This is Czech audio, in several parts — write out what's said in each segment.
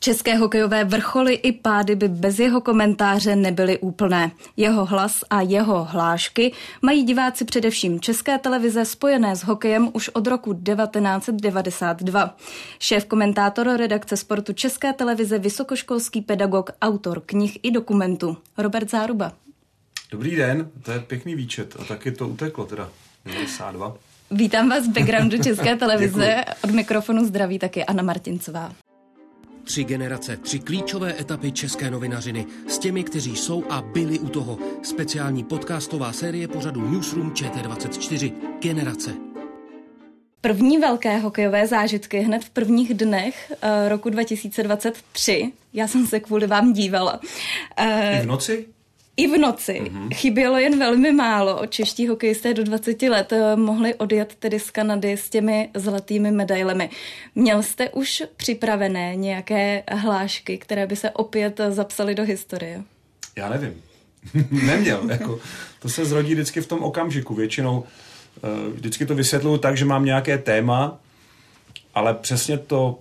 České hokejové vrcholy i pády by bez jeho komentáře nebyly úplné. Jeho hlas a jeho hlášky mají diváci především České televize spojené s hokejem už od roku 1992. Šéf komentátor redakce sportu České televize, vysokoškolský pedagog, autor knih i dokumentu Robert Záruba. Dobrý den, to je pěkný výčet a taky to uteklo teda 92. Vítám vás v backgroundu České televize. Od mikrofonu zdraví taky Anna Martincová. Tři generace, tři klíčové etapy české novinařiny s těmi, kteří jsou a byli u toho. Speciální podcastová série pořadu Newsroom ČT24. Generace. První velké hokejové zážitky hned v prvních dnech roku 2023. Já jsem se kvůli vám dívala. I v noci? I v noci. Mm-hmm. Chybělo jen velmi málo. Čeští hokejisté do 20 let mohli odjet tedy z Kanady s těmi zlatými medailemi. Měl jste už připravené nějaké hlášky, které by se opět zapsaly do historie? Já nevím. Neměl. To se zrodí vždycky v tom okamžiku. Většinou vždycky to vysvětluju tak, že mám nějaké téma, ale přesně to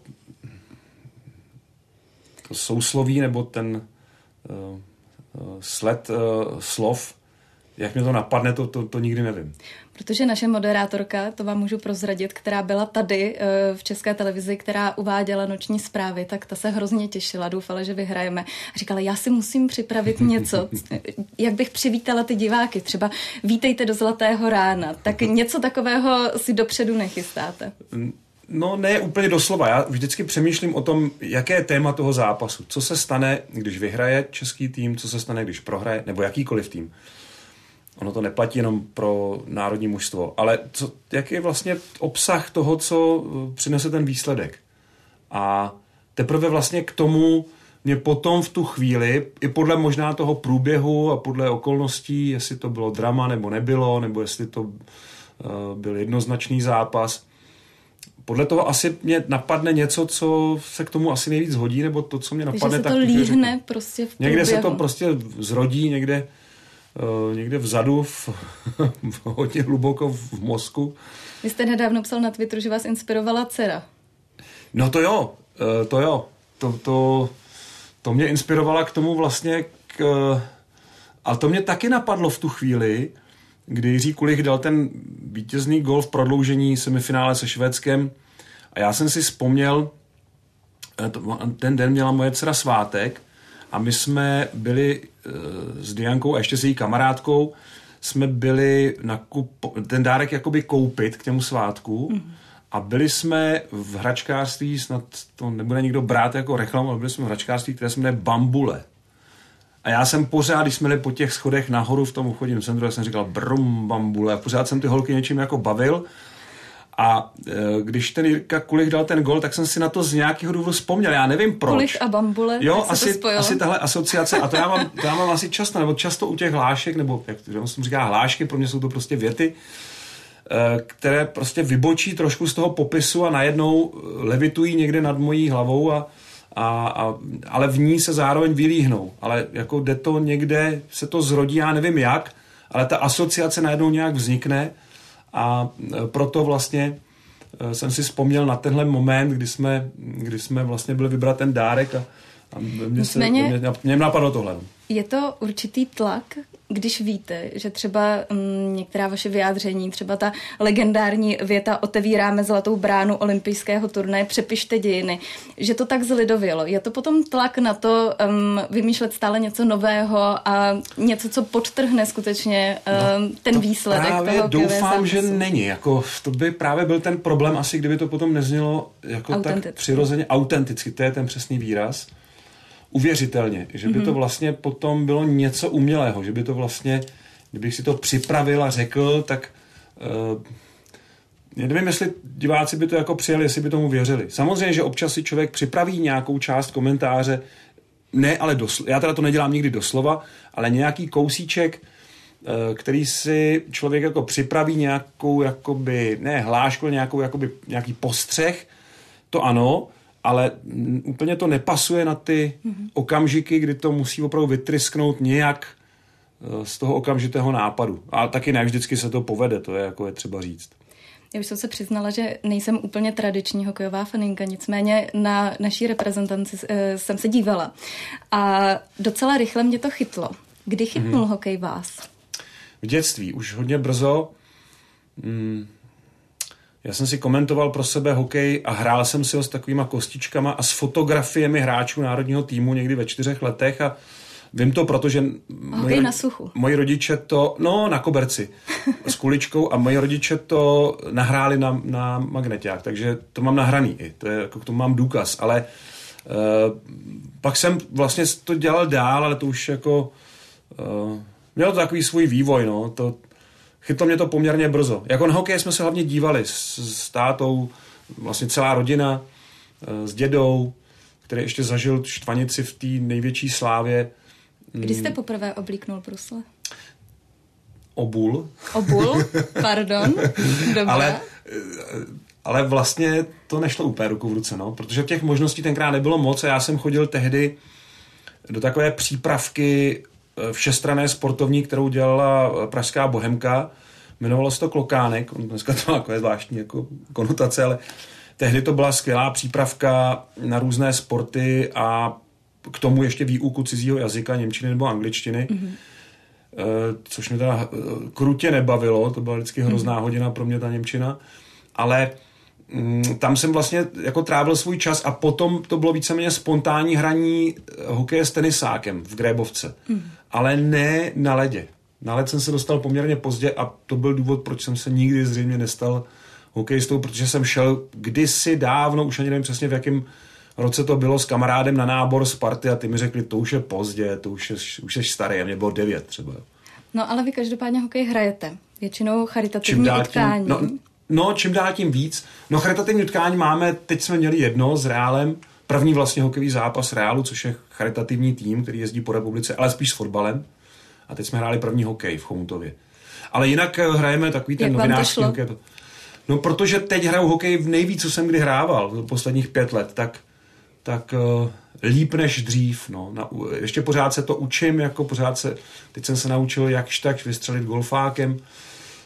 sousloví nebo ten... sled slov, jak mě to napadne, to nikdy nevím. Protože naše moderátorka, to vám můžu prozradit, která byla tady v České televizi, která uváděla noční zprávy, tak ta se hrozně těšila, doufala, že vyhrajeme. Říkala, já si musím připravit něco, jak bych přivítala ty diváky, třeba vítejte do zlatého rána, tak něco takového si dopředu nechystáte. No ne úplně doslova, já vždycky přemýšlím o tom, jaké je téma toho zápasu. Co se stane, když vyhraje český tým, co se stane, když prohraje, nebo jakýkoliv tým. Ono to neplatí jenom pro národní mužstvo, ale jaký je vlastně obsah toho, co přinese ten výsledek. A teprve vlastně k tomu mě potom v tu chvíli, i podle možná toho průběhu a podle okolností, jestli to bylo drama nebo nebylo, nebo jestli to byl jednoznačný zápas, podle toho asi mě napadne něco, co se k tomu asi nejvíc hodí, nebo to, co mě napadne, tak... Takže se to líhne prostě v průběhu. Někde se to prostě zrodí, někde vzadu, hodně hluboko v mozku. Vy jste nedávno psal na Twitteru, že vás inspirovala dcera. No to jo, to mě inspirovala k tomu vlastně, a to mě taky napadlo v tu chvíli, kdy Jiří Kulich dal ten vítězný gól v prodloužení semifinále se Švédskem a já jsem si vzpomněl, ten den měla moje dcera svátek a my jsme byli s Diankou a ještě s její kamarádkou, jsme byli ten dárek jakoby koupit k těmu svátku a byli jsme v hračkářství, snad to nebude nikdo brát jako reklamu, ale byli jsme v hračkářství, které se jmenuje Bambule. A já jsem pořád, když jsme jeli po těch schodech nahoru v tom obchodním centru, jsem říkal brum, bambule. A pořád jsem ty holky něčím jako bavil. A když ten Jirka Kulich dal ten gol, tak jsem si na to z nějakého důvodu vzpomněl. Já nevím proč. Kulich a bambule, jo, asi tahle asociace. A to já mám asi často, nebo často u těch hlášek, nebo jak jsem říkal, hlášky, pro mě jsou to prostě věty, které prostě vybočí trošku z toho popisu a najednou levitují někde nad mojí hlavou ale v ní se zároveň vylíhnou. Ale jako jde to někde, se to zrodí, já nevím jak, ale ta asociace najednou nějak vznikne a proto vlastně jsem si vzpomněl na tenhle moment, kdy jsme vlastně byli vybrat ten dárek a mě napadlo tohle. Je to určitý tlak, když víte, že třeba některá vaše vyjádření, třeba ta legendární věta otevíráme zlatou bránu olympijského turnaje, přepište dějiny, že to tak zlidovělo. Je to potom tlak na to vymýšlet stále něco nového a něco, co podtrhne skutečně ten výsledek toho hokejového zápasu? Doufám, že není. To by právě byl ten problém asi, kdyby to potom neznělo jako tak přirozeně autenticky. To je ten přesný výraz. Uvěřitelně, že by to vlastně potom bylo něco umělého, že by to vlastně, kdybych si to připravil a řekl, tak Já nevím, jestli diváci by to jako přijali, jestli by tomu věřili. Samozřejmě, že občas si člověk připraví nějakou část komentáře, ne, ale já teda to nedělám nikdy doslova, ale nějaký kousíček, který si člověk jako připraví nějakou, jakoby, ne hlášku, nějakou, jakoby, nějaký postřeh, to ano, ale úplně to nepasuje na ty okamžiky, kdy to musí opravdu vytrysknout nějak z toho okamžitého nápadu. A taky ne vždycky se to povede, to je jako je třeba říct. Já už jsem se přiznala, že nejsem úplně tradiční hokejová faninka, nicméně na naší reprezentaci jsem se dívala. A docela rychle mě to chytlo. Kdy chytnul hokej vás? V dětství, už hodně brzo. Já jsem si komentoval pro sebe hokej a hrál jsem si ho s takovýma kostičkama a s fotografiemi hráčů národního týmu někdy ve 4 letech a vím to, protože moji rodiče to... No, na koberci s kuličkou a moji rodiče to nahráli na magneťák, takže to mám nahraný i, to je, jako k tomu mám důkaz, ale pak jsem vlastně to dělal dál, ale to už jako... mělo to takový svůj vývoj, no, to... Chytlo mě to poměrně brzo. Jako na hokej jsme se hlavně dívali s tátou, vlastně celá rodina, s dědou, který ještě zažil štvanici v té největší slávě. Kdy jste poprvé oblíknul brusle? Obul, pardon. Dobrá. Ale vlastně to nešlo úplně ruku v ruce, no, protože těch možností tenkrát nebylo moc a já jsem chodil tehdy do takové přípravky všestranné sportovní, kterou dělala pražská Bohemka. Jmenovalo se to Klokánek. Dneska to má takové zvláštní jako konotace, ale tehdy to byla skvělá přípravka na různé sporty a k tomu ještě výuku cizího jazyka, němčiny nebo angličtiny, což mě teda krutě nebavilo. To byla vždycky hrozná hodina pro mě ta němčina. Ale tam jsem vlastně jako trávil svůj čas a potom to bylo víceméně spontánní hraní hokeje s tenisákem v Grébovce. Ale ne na ledě. Na led jsem se dostal poměrně pozdě a to byl důvod, proč jsem se nikdy zřejmě nestal hokejistou, protože jsem šel kdysi dávno, už ani nevím přesně v jakém roce to bylo, s kamarádem na nábor z party a ty mi řekli, to už je pozdě, to už jsi starý, a mě bylo 9 třeba. No ale vy každopádně hokej hrajete. Většinou charitativní utkání. No, čím dál tím víc. No, charitativní utkání máme, teď jsme měli jedno s Reálem, první vlastně hokejový zápas Reálu, což je charitativní tým, který jezdí po republice, ale spíš s fotbalem. A teď jsme hráli první hokej v Chomutově. Ale jinak hrajeme takový ten novinářský hokej. No, protože teď hraju hokej v nejvíc, co jsem kdy hrával, v posledních 5 let, tak líp než dřív. No. Ještě pořád se to učím, jako teď jsem se naučil jakž tak vystřelit golfákem,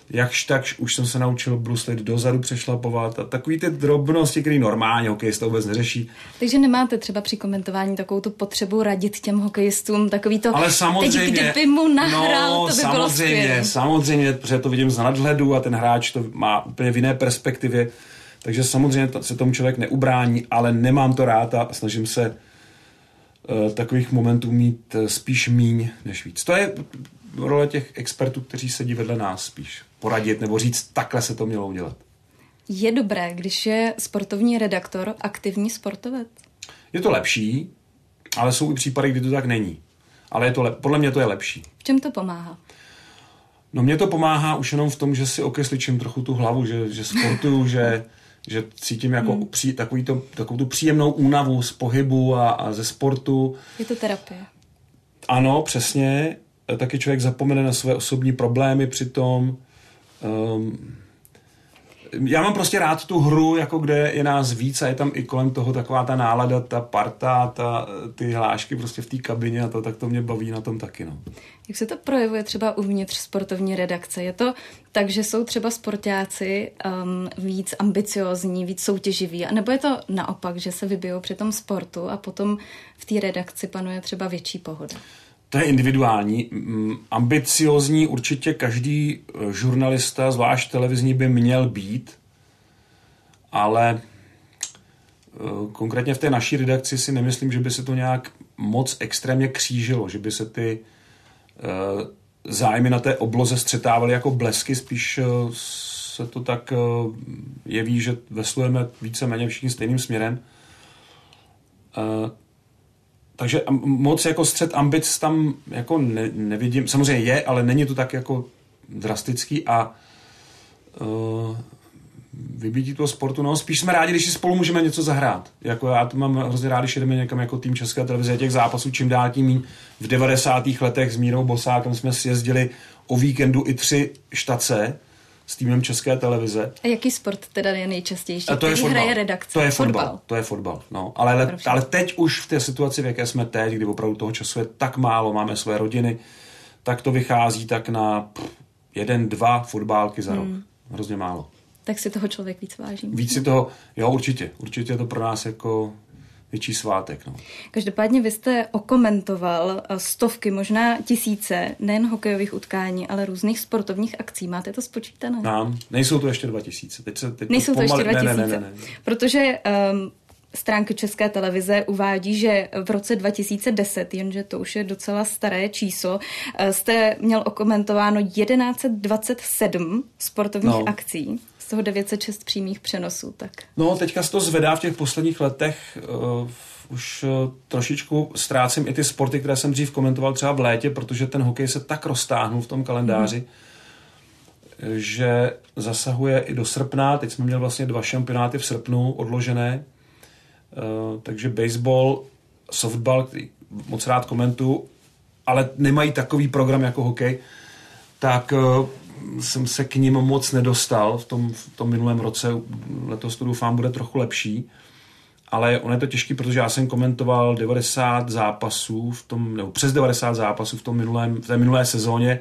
jakž tak už jsem se naučil bruslit dozadu, přešlapovat a takový ty drobnosti, který normálně hokejista vůbec neřeší. Takže nemáte třeba při komentování takovou tu potřebu radit těm hokejistům takový to, ale teď kdyby mu nahrál, no, to by bylo skvělé. Samozřejmě, protože to vidím z nadhledu a ten hráč to má úplně v jiné perspektivě, takže samozřejmě se tomu člověk neubrání, ale nemám to rád a snažím se takových momentů mít spíš míň než víc. To je role těch expertů, kteří sedí vedle nás spíš. Poradit nebo říct, takhle se to mělo udělat. Je dobré, když je sportovní redaktor aktivní sportovec? Je to lepší, ale jsou i případy, kdy to tak není. Ale je to podle mě to je lepší. V čem to pomáhá? No mně to pomáhá už jenom v tom, že si okysličím trochu tu hlavu, že sportuju, že cítím jako takovou tu příjemnou únavu z pohybu a ze sportu. Je to terapie. Ano, přesně. Taky člověk zapomene na své osobní problémy přitom. Já mám prostě rád tu hru, jako kde je nás víc a je tam i kolem toho taková ta nálada, ta parta, ty hlášky prostě v té kabině a to, tak to mě baví na tom taky. No. Jak se to projevuje třeba uvnitř sportovní redakce? Je to tak, že jsou třeba sportáci víc ambiciózní, víc soutěživí, anebo je to naopak, že se vybijou při tom sportu a potom v té redakci panuje třeba větší pohoda? To je individuální. Ambiciozní určitě každý žurnalista, zvlášť televizní, by měl být, ale konkrétně v té naší redakci si nemyslím, že by se to nějak moc extrémně křížilo, že by se ty zájmy na té obloze střetávaly jako blesky, spíš se to tak jeví, že veslujeme víceméně všichni stejným směrem. Takže moc jako střet ambic tam jako nevidím. Samozřejmě je, ale není to tak jako drastický a vybití toho sportu. No, spíš jsme rádi, když si spolu můžeme něco zahrát. Jako já to mám hrozně rád, když jedeme někam jako tým České televize, těch zápasů čím dál tím míň. V 90. letech s Mírou Bosákem jsme sjezdili o víkendu i 3 štace s týmem České televize. A jaký sport teda je nejčastější? A to je fotbal. Hraje redakce. To je fotbal. To je fotbal. No, ale teď už v té situaci, v jaké jsme teď, kdy opravdu toho času je tak málo, máme své rodiny, tak to vychází tak na 1-2 fotbálky za rok. Hrozně málo. Tak si toho člověk víc váží. Víc si toho, jo, určitě. Určitě je to pro nás jako větší svátek. No. Každopádně vy jste okomentoval stovky, možná tisíce, nejen hokejových utkání, ale různých sportovních akcí. Máte to spočítané? Nám. Nejsou to ještě 2000. Nejsou to ještě 2000. Ne. Protože stránky České televize uvádí, že v roce 2010, jenže to už je docela staré číslo, jste měl okomentováno 1127 sportovních akcí. Z toho 906 přímých přenosů, tak. No, teďka se to zvedá v těch posledních letech. Už trošičku ztrácím i ty sporty, které jsem dřív komentoval třeba v létě, protože ten hokej se tak roztáhnul v tom kalendáři, že zasahuje i do srpna. Teď jsme měli vlastně 2 šampionáty v srpnu odložené. Takže baseball, softball, který moc rád komentuju, ale nemají takový program jako hokej, tak jsem se k ním moc nedostal v tom minulém roce. Letos to doufám bude trochu lepší, ale ono je to těžký, protože já jsem komentoval 90 zápasů přes 90 zápasů v té minulé sezóně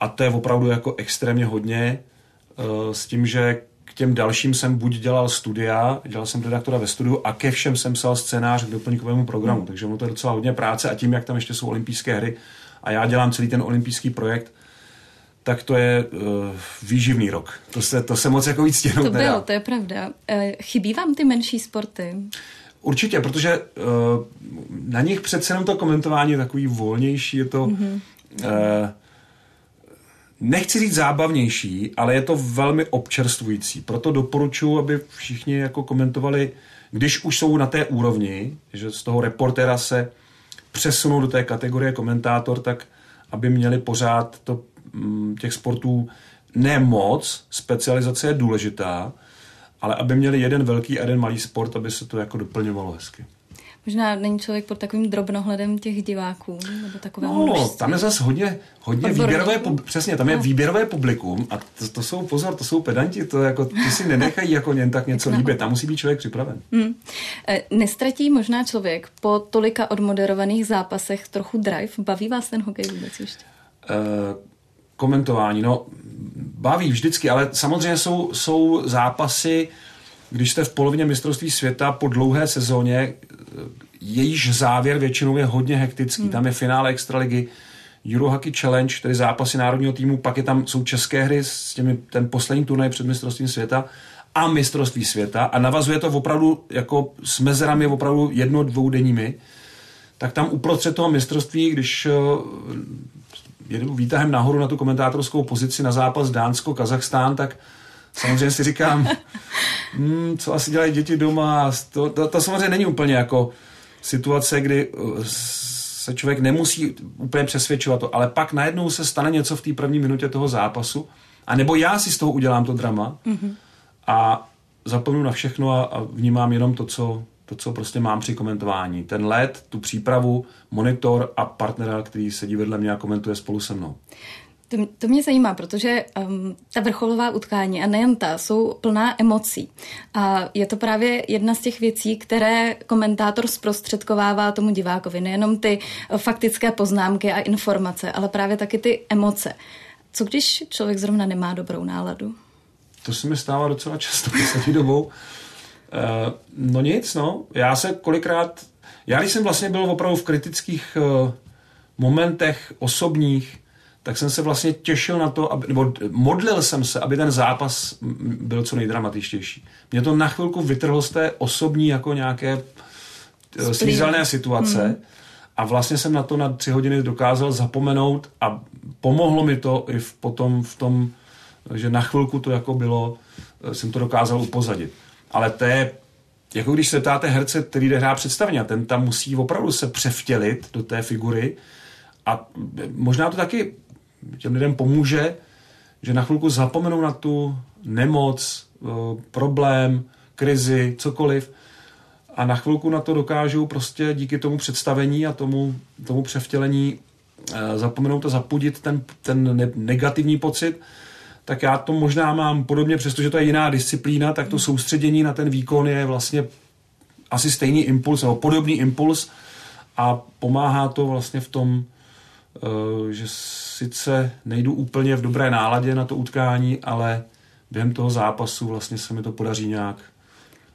a to je opravdu jako extrémně hodně, s tím, že k těm dalším jsem buď dělal studia, dělal jsem redaktora ve studiu a ke všem jsem psal scénář k doplňkovému programu, takže ono to je docela hodně práce a tím, jak tam ještě jsou olympijské hry a já dělám celý ten olympijský projekt, tak to je výživný rok. To se moc jako víc stěhnout nedá. To je pravda. Chybí vám ty menší sporty? Určitě, protože na nich přece jenom to komentování je takový volnější, je to nechci říct zábavnější, ale je to velmi občerstvující. Proto doporučuji, aby všichni jako komentovali, když už jsou na té úrovni, že z toho reportéra se přesunou do té kategorie komentátor, tak aby měli pořád to těch sportů nemoc, specializace je důležitá, ale aby měli jeden velký a jeden malý sport, aby se to jako doplňovalo hezky. Možná není člověk pod takovým drobnohledem těch diváků, nebo takového množství. Tam je zase hodně výběrové, přesně, tam je výběrové publikum a to jsou, pozor, to jsou pedanti, to jako, ty si nenechají jako jen tak něco líbit, tam musí být člověk připraven. Nestratí možná člověk po tolika odmoderovaných zápasech trochu drive? Baví vás ten hokej vůbec ještě? Komentování, no baví vždycky, ale samozřejmě jsou zápasy, když jste v polovině mistrovství světa po dlouhé sezóně, jejíž závěr většinou je hodně hektický. Tam je finále extraligy, Eurohockey Challenge, tedy zápasy národního týmu, pak jsou české hry s ten poslední turnaj před mistrovstvím světa a mistrovství světa a navazuje to opravdu jako s mezerami opravdu 1-2denními, tak tam uprostřed toho mistrovství, když jedu výtahem nahoru na tu komentátorskou pozici na zápas Dánsko-Kazachstán, tak samozřejmě si říkám, co asi dělají děti doma. To samozřejmě není úplně jako situace, kdy se člověk nemusí úplně přesvědčovat to, ale pak najednou se stane něco v té první minutě toho zápasu, anebo já si z toho udělám to drama a zapomenu na všechno a vnímám jenom to, co prostě mám při komentování. Ten led, tu přípravu, monitor a partnera, který sedí vedle mě a komentuje spolu se mnou. To mě zajímá, protože ta vrcholová utkání a nejen ta, jsou plná emocí. A je to právě jedna z těch věcí, které komentátor zprostředkovává tomu divákovi. Nejenom ty faktické poznámky a informace, ale právě taky ty emoce. Co když člověk zrovna nemá dobrou náladu? To se mi stává docela často poslední dobou. No nic, no. Já když jsem vlastně byl opravdu v kritických momentech osobních, tak jsem se vlastně těšil na to, nebo modlil jsem se, aby ten zápas byl co nejdramatičtější. Mě to na chvilku vytrhlo z té osobní jako nějaké svízelné situace a vlastně jsem na to na 3 hodiny dokázal zapomenout a pomohlo mi to i potom v tom, že na chvilku to jako bylo, jsem to dokázal upozadit. Ale to je, jako když se ptáte herce, který jde hrát představení, a ten tam musí opravdu se převtělit do té figury a možná to taky těm lidem pomůže, že na chvilku zapomenou na tu nemoc, problém, krizi, cokoliv. A na chvilku na to dokážou prostě díky tomu představení a tomu převtělení zapomenout a zapudit ten negativní pocit. Tak já to možná mám podobně, přestože to je jiná disciplína, tak to soustředění na ten výkon je vlastně asi stejný impuls, nebo podobný impuls, a pomáhá to vlastně v tom, že sice nejdu úplně v dobré náladě na to utkání, ale během toho zápasu vlastně se mi to podaří nějak,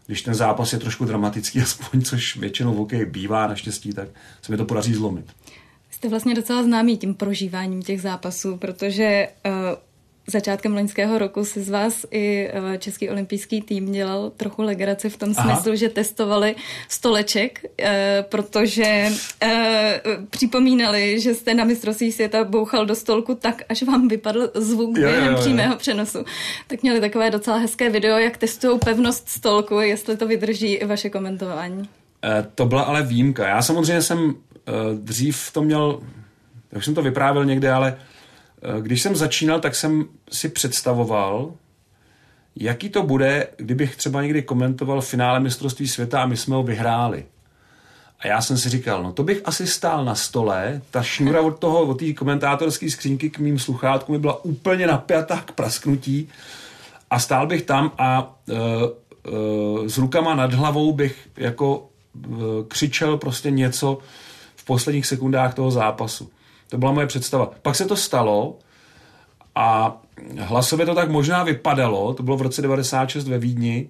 když ten zápas je trošku dramatický aspoň, což většinou v hokeji bývá naštěstí, tak se mi to podaří zlomit. Jste vlastně docela známý tím prožíváním těch zápasů, protože začátkem loňského roku si z vás i český olympijský tým dělal trochu legraci v tom smyslu, že testovali stoleček, protože připomínali, že jste na mistrovství světa bouchal do stolku tak, až vám vypadl zvuk během přímého přenosu. Tak měli takové docela hezké video, jak testují pevnost stolku, jestli to vydrží i vaše komentování. To byla ale výjimka. Já samozřejmě jsem dřív to měl, já už jsem to vyprávěl někde, ale když jsem začínal, tak jsem si představoval, jaký to bude, kdybych třeba někdy komentoval finále mistrovství světa a my jsme ho vyhráli. A já jsem si říkal, no to bych asi stál na stole, ta šňůra od té komentátorské skřínky k mým sluchátkům mi byla úplně napjatá k prasknutí a stál bych tam a s rukama nad hlavou bych jako křičel prostě něco v posledních sekundách toho zápasu. To byla moje představa. Pak se to stalo a hlasově to tak možná vypadalo, to bylo v roce 96 ve Vídni,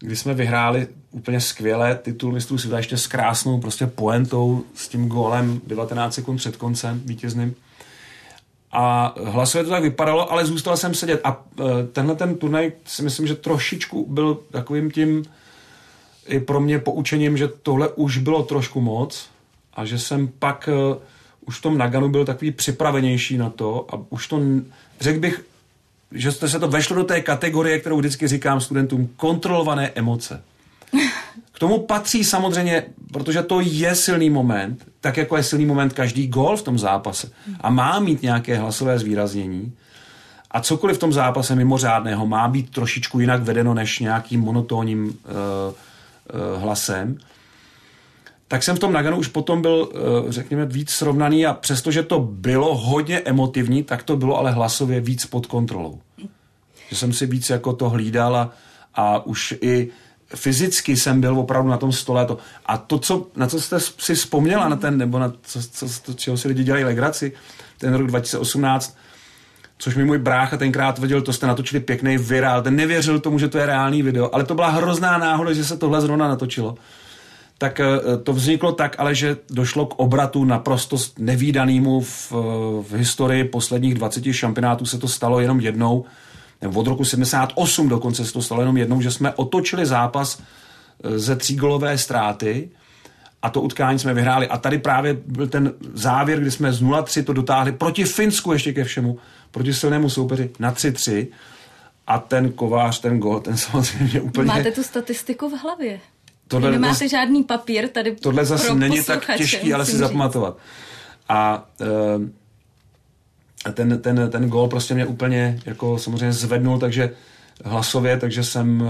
kdy jsme vyhráli úplně skvěle titul mistrů světa ještě s krásnou prostě poentou, s tím gólem 19 sekund před koncem vítězným. A hlasově to tak vypadalo, ale zůstal jsem sedět. A tenhle ten turnaj si myslím, že trošičku byl takovým tím i pro mě poučením, že tohle už bylo trošku moc a že jsem pak už v tom Naganu byl takový připravenější na to a už to, řekl bych, že se to vešlo do té kategorie, kterou vždycky říkám studentům, kontrolované emoce. K tomu patří samozřejmě, protože to je silný moment, tak jako je silný moment každý gól v tom zápase a má mít nějaké hlasové zvýraznění a cokoliv v tom zápase mimořádného má být trošičku jinak vedeno než nějakým monotónním hlasem. Tak jsem v tom Naganu už potom byl, řekněme, víc srovnaný a přestože to bylo hodně emotivní, tak to bylo ale hlasově víc pod kontrolou. Že jsem si víc jako to hlídal a už i fyzicky jsem byl opravdu na tom stole. A to co, na co jste si vzpomněla, na ten, nebo na co, čeho si lidi dělají legraci, ten rok 2018, což mi můj brácha tenkrát věděl, to jste natočili pěkný virál, ten nevěřil tomu, že to je reálný video, ale to byla hrozná náhoda, že se tohle zrovna natočilo. Tak to vzniklo tak, ale že došlo k obratu naprosto nevídanému v historii posledních 20 šampionátů se to stalo jenom jednou, nebo od roku 78 dokonce se to stalo jenom jednou, že jsme otočili zápas ze třígolové ztráty a to utkání jsme vyhráli. A tady právě byl ten závěr, kdy jsme z 0-3 to dotáhli proti Finsku ještě ke všemu, proti silnému soupeři na 3-3 a ten Kovář, ten gol, ten samozřejmě úplně... Máte tu statistiku v hlavě? Tohle nemáte žádný papír tady pro posluchače. Tohle zase není tak těžký, ale si zapamatovat. A ten gól prostě mě úplně jako samozřejmě zvednul, takže hlasově, takže jsem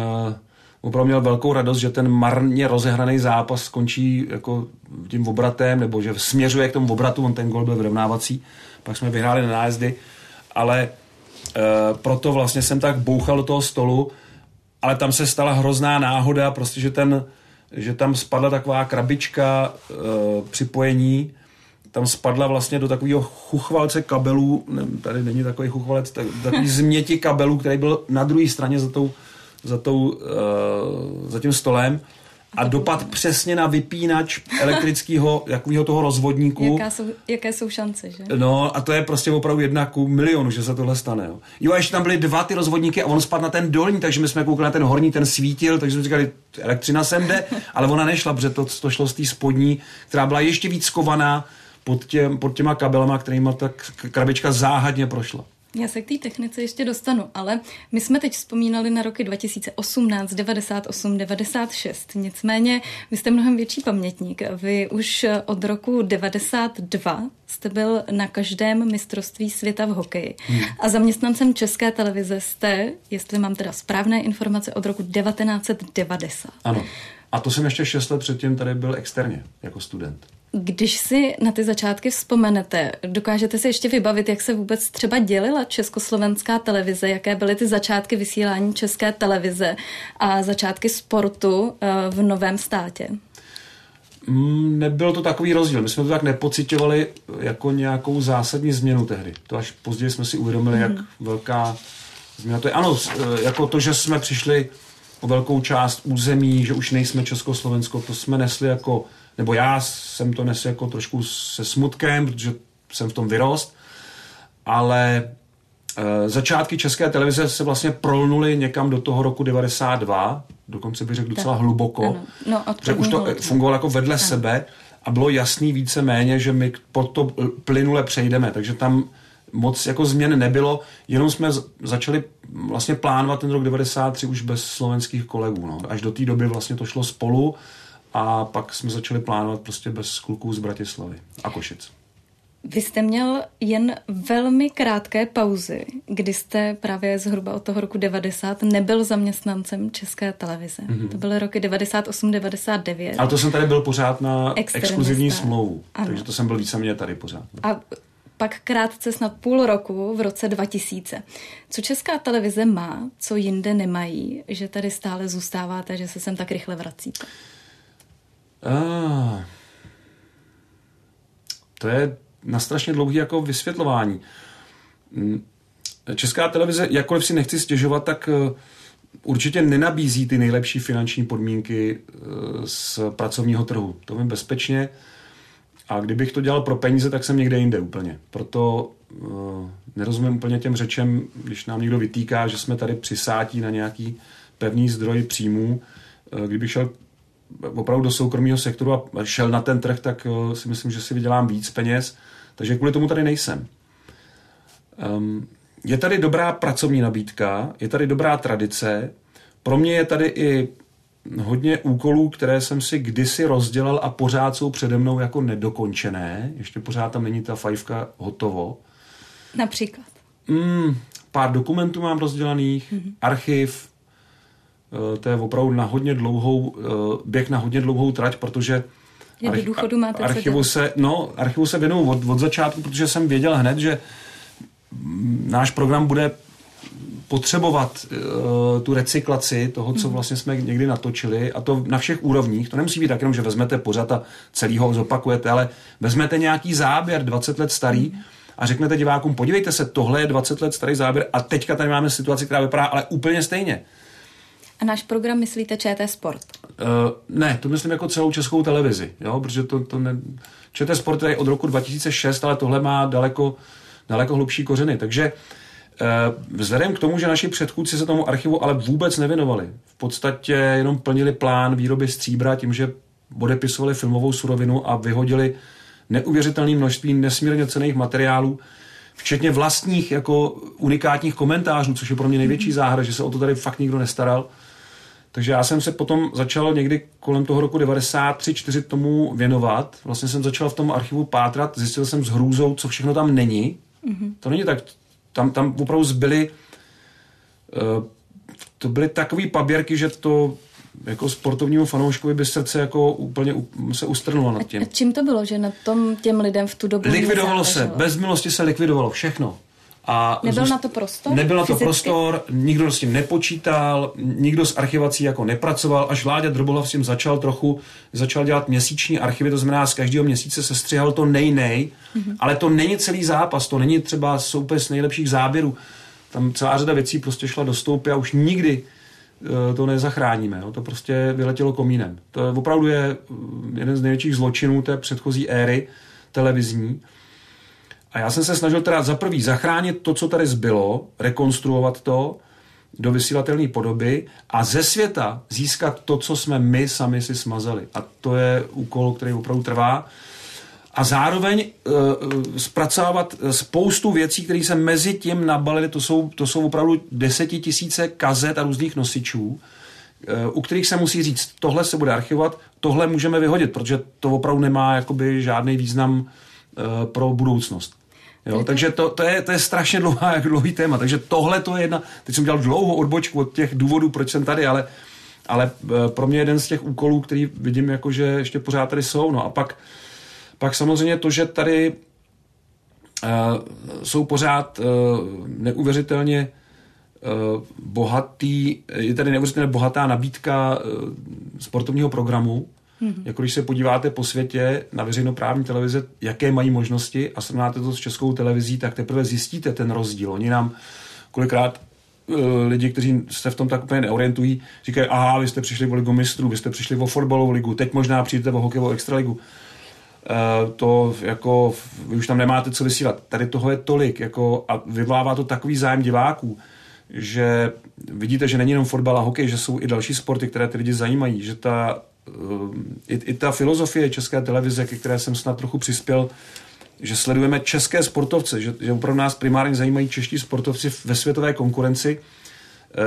opravdu měl velkou radost, že ten marně rozehraný zápas skončí jako tím obratem, nebo že směřuje k tomu obratu, on ten gól byl vyrovnávací, pak jsme vyhráli na nájezdy, ale proto vlastně jsem tak bouchal do toho stolu, ale tam se stala hrozná náhoda, prostě, že tam spadla taková krabička připojení, tam spadla vlastně do takového chuchvalce kabelů, ne, tady není takový chuchvalec, takový změti kabelů, který byl na druhé straně za tím stolem a dopad přesně na vypínač elektrického jakového toho rozvodníku. Jaké jsou šance, že? No a to je prostě opravdu 1 ku milionu, že se tohle stane. Jo a ještě tam byly 2 ty rozvodníky a on spadl na ten dolní, takže my jsme koukali na ten horní, ten svítil, takže jsme říkali, elektřina sem jde, ale ona nešla, protože to šlo z té spodní, která byla ještě víc skovaná pod těma kabelama, kterýma ta krabička záhadně prošla. Já se k té technice ještě dostanu, ale my jsme teď vzpomínali na roky 2018, 98, 96. Nicméně vy jste mnohem větší pamětník. Vy už od roku 92 jste byl na každém mistrovství světa v hokeji. A zaměstnancem České televize jste, jestli mám teda správné informace, od roku 1990. Ano. A to jsem ještě 6 let předtím tady byl externě, jako student. Když si na ty začátky vzpomenete, dokážete si ještě vybavit, jak se vůbec třeba dělila československá televize, jaké byly ty začátky vysílání České televize a začátky sportu v novém státě? Nebyl to takový rozdíl. My jsme to tak nepocitovali jako nějakou zásadní změnu tehdy. To až později jsme si uvědomili, jak velká změna to je. Ano, jako to, že jsme přišli o velkou část území, že už nejsme Československo, to jsme nesli jako... nebo já jsem to nesl jako trošku se smutkem, protože jsem v tom vyrost, ale začátky České televize se vlastně prolnuly někam do toho roku 92, dokonce bych řekl docela hluboko, protože už to fungovalo jako vedle sebe a bylo jasný více méně, že my pod to plynule přejdeme, takže tam moc jako změn nebylo, jenom jsme začali vlastně plánovat ten rok 93 už bez slovenských kolegů, no. Až do té doby vlastně to šlo spolu, a pak jsme začali plánovat prostě bez kluků z Bratislavy a Košic. Vy jste měl jen velmi krátké pauzy, kdy jste právě zhruba od toho roku 90 nebyl zaměstnancem České televize. To byly roky 98-99. Ale to jsem tady byl pořád na exkluzivní smlouvu, takže to jsem byl víceméně tady pořád. A pak krátce snad půl roku v roce 2000. Co Česká televize má, co jinde nemají, že tady stále zůstáváte, že se sem tak rychle vracíte? To je na strašně dlouhý jako vysvětlování. Česká televize, jakkoliv si nechci stěžovat, tak určitě nenabízí ty nejlepší finanční podmínky z pracovního trhu. To vím bezpečně. A kdybych to dělal pro peníze, tak jsem někde jinde úplně. Proto nerozumím úplně těm řečem, když nám někdo vytýká, že jsme tady přisátí na nějaký pevný zdroj příjmů. Kdybych šel opravdu do soukromého sektoru a šel na ten trh, tak si myslím, že si vydělám víc peněz, takže kvůli tomu tady nejsem. Je tady dobrá pracovní nabídka, je tady dobrá tradice, pro mě je tady i hodně úkolů, které jsem si kdysi rozdělal a pořád jsou přede mnou jako nedokončené, ještě pořád tam není ta fajfka hotovo. Například? Pár dokumentů mám rozdělaných, archiv, to je opravdu na hodně dlouhou, běh na hodně dlouhou trať, protože archivu se věnuju od začátku, protože jsem věděl hned, že náš program bude potřebovat tu recyklaci toho, co vlastně jsme někdy natočili, a to na všech úrovních. To nemusí být tak jenom, že vezmete pořad a celý ho zopakujete, ale vezmete nějaký záběr 20 let starý a řeknete divákům, podívejte se, tohle je 20 let starý záběr a teďka tady máme situaci, která vypadá ale úplně stejně. A náš program myslíte ČT Sport? Ne, to myslím jako celou Českou televizi, jo, protože to ne... ČT Sport je od roku 2006, ale tohle má daleko hlubší kořeny. Takže vzhledem k tomu, že naši předchůdci se tomu archivu ale vůbec nevěnovali, v podstatě jenom plnili plán výroby stříbra tím, že odepisovali filmovou surovinu a vyhodili neuvěřitelné množství nesmírně cenných materiálů, včetně vlastních jako unikátních komentářů, což je pro mě největší záhada, že se o to tady fakt nikdo nestaral. Takže já jsem se potom začal někdy kolem toho roku 93-4 tomu věnovat. Vlastně jsem začal v tom archivu pátrat, zjistil jsem s hrůzou, co všechno tam není. To není tak. Tam opravdu zbyly, to byly takový paběrky, že to jako sportovnímu fanouškovi by srdce jako úplně se ustrnulo nad tím. A čím to bylo, že na tom těm lidem v tu dobu likvidovalo se, bez milosti se likvidovalo všechno. A nebyl na to prostor? Nebyl na to prostor, nikdo s tím nepočítal, nikdo s archivací jako nepracoval, až Vláďa Drobolav s tím začal dělat měsíční archivy, to znamená z každého měsíce se střihal to nej, ale to není celý zápas, to není třeba soupeř nejlepších záběrů. Tam celá řada věcí prostě šla do stoupy a už nikdy to nezachráníme, jo? To prostě vyletělo komínem. To opravdu je jeden z největších zločinů té předchozí éry televizní. A já jsem se snažil teda za prvý zachránit to, co tady zbylo, rekonstruovat to do vysílatelné podoby a ze světa získat to, co jsme my sami si smazali. A to je úkol, který opravdu trvá. a zároveň zpracovávat spoustu věcí, které se mezi tím nabalily. To jsou opravdu 10 000 kazet a různých nosičů, u kterých se musí říct, tohle se bude archivovat, tohle můžeme vyhodit, protože to opravdu nemá jakoby žádný význam pro budoucnost. Jo, takže to je strašně dlouhý téma. Takže tohle to je jedna... Teď jsem dělal dlouhou odbočku od těch důvodů, proč jsem tady, ale pro mě jeden z těch úkolů, který vidím, jakože ještě pořád tady jsou. No a pak samozřejmě to, že tady jsou pořád neuvěřitelně je tady neuvěřitelně bohatá nabídka sportovního programu. Jako když se podíváte po světě na veřejnoprávní televize, jaké mají možnosti a srovnáte to s Českou televizí, tak teprve zjistíte ten rozdíl. Oni nám kolikrát lidi, kteří se v tom tak úplně neorientují, říkají, aha, vy jste přišli o ligu mistrů, vy jste přišli o fotbalovou ligu, teď možná přijdete o hokejovou extraligu. To jako, vy už tam nemáte co vysílat. Tady toho je tolik jako, a vyvolává to takový zájem diváků, že vidíte, že není jenom fotbal a hokej, že jsou i další sporty, které ty lidi zajímají, že ta filozofie České televize, ke které jsem snad trochu přispěl, že sledujeme české sportovce, že opravdu nás primárně zajímají čeští sportovci ve světové konkurenci,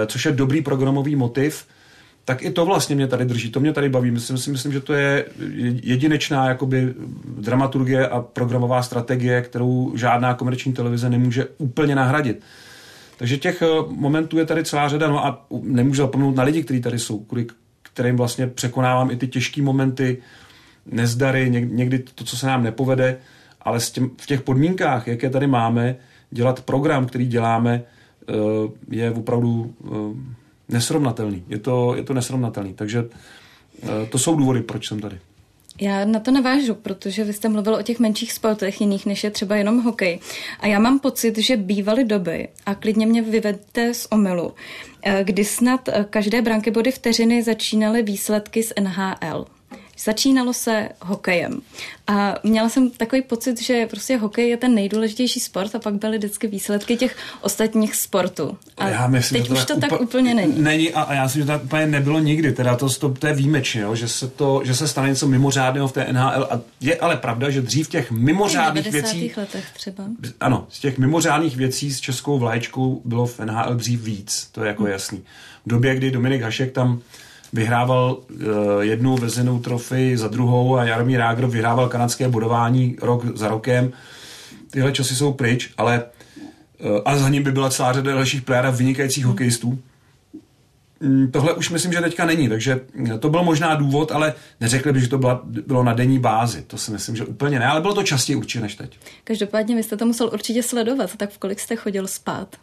což je dobrý programový motiv, tak i to vlastně mě tady drží, to mě tady baví. Myslím, že to je jedinečná jakoby dramaturgie a programová strategie, kterou žádná komerční televize nemůže úplně nahradit. Takže těch momentů je tady celá řada, no a nemůžu zapomenout na lidi, kteří tady jsou, kterým vlastně překonávám i ty těžké momenty, nezdary, někdy to, co se nám nepovede, ale v těch podmínkách, jaké tady máme, dělat program, který děláme, je opravdu nesrovnatelný. Je to nesrovnatelný. Takže to jsou důvody, proč jsem tady. Já na to navážu, protože vy jste mluvil o těch menších sportech jiných, než je třeba jenom hokej. A já mám pocit, že bývaly doby, a klidně mě vyvedete z omylu, kdy snad každé branky body vteřiny začínaly výsledky z NHL. Začínalo se hokejem. A měla jsem takový pocit, že prostě hokej je ten nejdůležitější sport a pak byly vždycky výsledky těch ostatních sportů. A já myslím, teď už to tak úplně není. Není a já si, že to tak úplně nebylo nikdy. Teda to je výjimečné, že se stane něco mimořádného v té NHL. A je ale pravda, že dřív těch mimořádných věcí... V 90. letech třeba. Ano, z těch mimořádných věcí s českou vlaječkou bylo v NHL dřív víc. To je jako jasný. V době, kdy Dominik Hašek tam vyhrával jednu vezenou trofej za druhou a Jaromír Jágr vyhrával kanadské bodování rok za rokem. Tyhle časy jsou pryč, ale a za ním by byla celá řada dalších pléra vynikajících hokejistů. Tohle už myslím, že teďka není, takže to byl možná důvod, ale neřekli by, že to bylo na denní bázi. To si myslím, že úplně ne, ale bylo to častěji určitě než teď. Každopádně vy jste to musel určitě sledovat, tak v kolik jste chodil spát?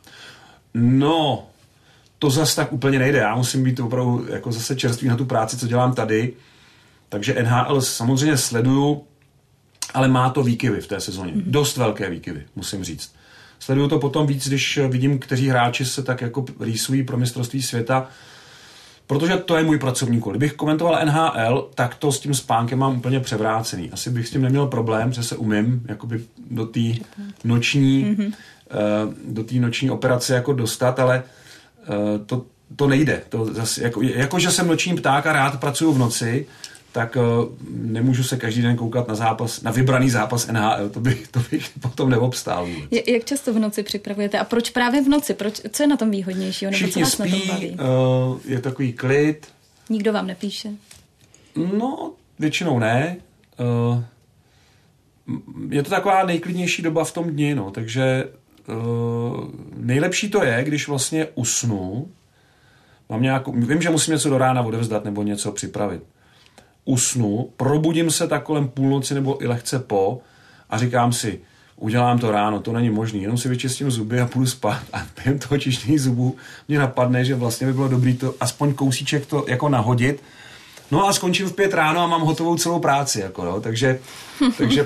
No... To zase tak úplně nejde. Já musím být opravdu jako zase čerstvý na tu práci, co dělám tady. Takže NHL samozřejmě sleduju, ale má to výkyvy v té sezóně. Dost velké výkyvy, musím říct. Sleduju to potom víc, když vidím, kteří hráči se tak jako rýsují pro mistrovství světa, protože to je můj pracovní úkol. Kdybych komentoval NHL, tak to s tím spánkem mám úplně převrácený. Asi bych s tím neměl problém, že se umím jakoby do té noční operace jako dostat, ale to nejde. To zase, že jsem noční pták a rád pracuju v noci, tak nemůžu se každý den koukat na zápas, na vybraný zápas NHL. To bych potom neobstál. Jak často v noci připravujete? A proč právě v noci? Co je na tom výhodnějšího? Nebo všichni co vás spí, na tom baví? Je takový klid. Nikdo vám nepíše? No, většinou ne. Je to taková nejklidnější doba v tom dni, no, takže... nejlepší to je, když vlastně usnu, vím, že musím něco do rána odevzdat nebo něco připravit. Usnu, probudím se tak kolem půlnoci nebo i lehce po a říkám si, udělám to ráno, to není možný, jenom si vyčistím zuby a půjdu spát a během toho čištění zubů mě napadne, že vlastně by bylo dobrý to aspoň kousíček to jako nahodit. No a skončím v 5 ráno a mám hotovou celou práci, jako, no. takže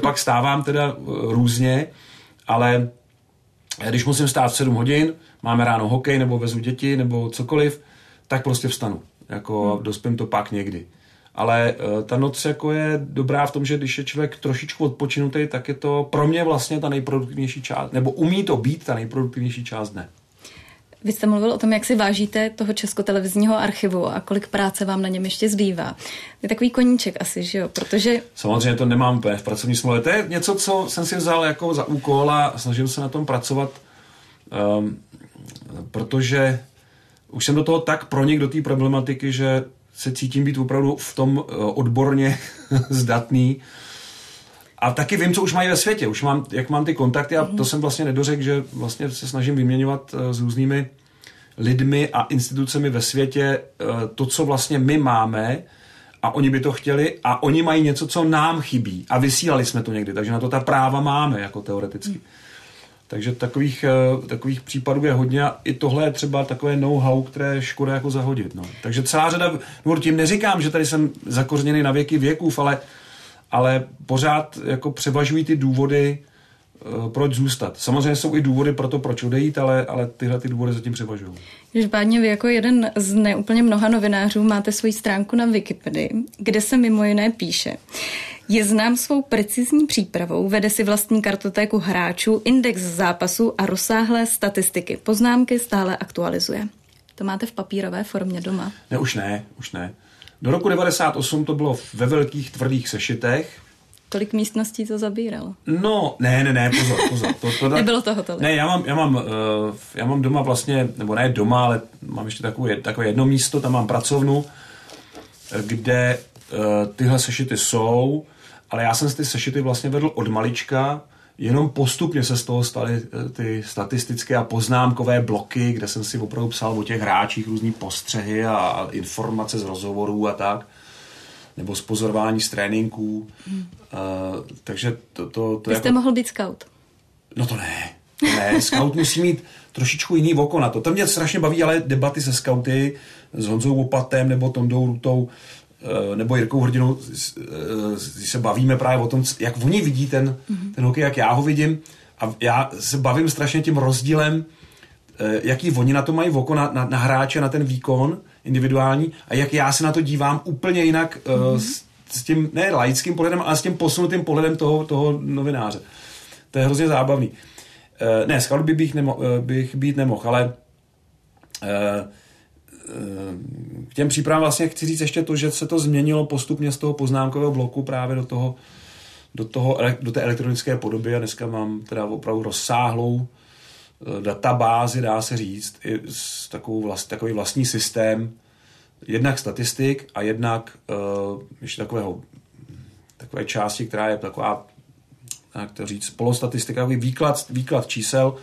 pak stávám teda různě, ale když musím stát v 7 hodin, máme ráno hokej, nebo vezu děti, nebo cokoliv, tak prostě vstanu. Jako dospím to pak někdy. Ale ta noc jako je dobrá v tom, že když je člověk trošičku odpočinutý, tak je to pro mě vlastně ta nejproduktivnější část, nebo umí to být ta nejproduktivnější část dne. Vy jste mluvil o tom, jak si vážíte toho českotelevizního archivu a kolik práce vám na něm ještě zbývá. Je takový koníček asi, že jo? Protože... Samozřejmě to nemám úplně v pracovní smlouvě. To je něco, co jsem si vzal jako za úkol a snažím se na tom pracovat, protože už jsem do toho tak pronikl do té problematiky, že se cítím být opravdu v tom odborně zdatný. A taky vím, co už mají ve světě, už mám, jak mám ty kontakty a to jsem vlastně nedořekl, že vlastně se snažím vyměňovat s různými lidmi a institucemi ve světě to, co vlastně my máme a oni by to chtěli a oni mají něco, co nám chybí a vysílali jsme to někdy, takže na to ta práva máme jako teoreticky. Takže takových případů je hodně a i tohle je třeba takové know-how, které je škoda jako zahodit. No. Takže celá řada, tím neříkám, že tady jsem zakořeněný na věky věkův, ale pořád jako převažují ty důvody, proč zůstat. Samozřejmě jsou i důvody pro to, proč odejít, ale tyhle ty důvody zatím převažují. Každopádně vy jako jeden z neúplně mnoha novinářů máte svoji stránku na Wikipedii, kde se mimo jiné píše: je znám svou precizní přípravou, vede si vlastní kartotéku hráčů, index zápasů a rozsáhlé statistiky. Poznámky stále aktualizuje. To máte v papírové formě doma? Ne, už ne. Do roku 98 to bylo ve velkých tvrdých sešitech. Tolik místností to zabíralo? No, ne, pozor. To nebylo toho tolik. Ne, já mám doma vlastně, nebo ne doma, ale mám ještě takové jedno místo, tam mám pracovnu, kde tyhle sešity jsou, ale já jsem ty sešity vlastně vedl od malička, jenom postupně se z toho staly ty statistické a poznámkové bloky, kde jsem si opravdu psal o těch hráčích různý postřehy a informace z rozhovorů a tak, nebo z pozorování z tréninků. Takže to jste jako... mohl být scout? No to ne. Scout musí mít trošičku jiný oko na to. To mě strašně baví, ale debaty se scouty, s Honzou Opatem nebo Tom Dourutou, nebo Jirkou Hrdinou, když se bavíme právě o tom, jak oni vidí ten hokej, jak já ho vidím, a já se bavím strašně tím rozdílem, jaký oni na to mají oko, na hráče, na ten výkon individuální, a jak já se na to dívám úplně jinak s tím, ne laickým pohledem, ale s tím posunutým pohledem toho novináře. To je hrozně zábavný. Ne, scout bych být nemohl, ale k těm přípravám vlastně chci říct ještě to, že se to změnilo postupně z toho poznámkového bloku právě do té elektronické podoby a dneska mám teda opravdu rozsáhlou databázi, dá se říct, i s takový vlastní systém jednak statistik a jednak ještě takové části, která je taková, jak to říct, polostatistika, výklad čísel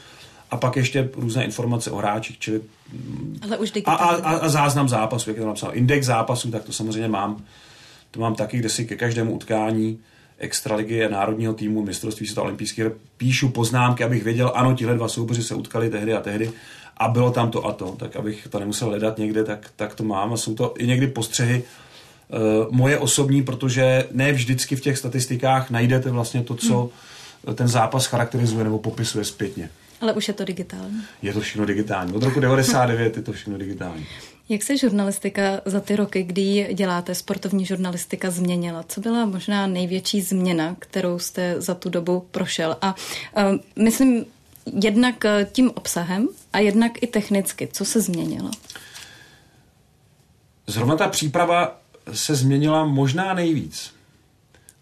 a pak ještě různé informace o hráčích, čili ale už a záznam zápasu, jak je to napsal, index zápasů, tak to samozřejmě mám. To mám taky, kde si ke každému utkání extraligy a národního týmu, mistrovství světa, olympijských píšu poznámky, abych věděl, ano, tihle dva soupeři se utkali tehdy a tehdy a bylo tam to a to, tak abych to nemusel hledat někde, tak to mám a jsou to i někdy postřehy moje osobní, protože ne vždycky v těch statistikách najdete vlastně to, co ten zápas charakterizuje nebo popisuje zpětně. Ale už je to digitální. Je to všechno digitální. Od roku 99 je to všechno digitální. Jak se žurnalistika za ty roky, kdy ji děláte, sportovní žurnalistika změnila? Co byla možná největší změna, kterou jste za tu dobu prošel? A myslím jednak tím obsahem a jednak i technicky. Co se změnilo? Zrovna ta příprava se změnila možná nejvíc.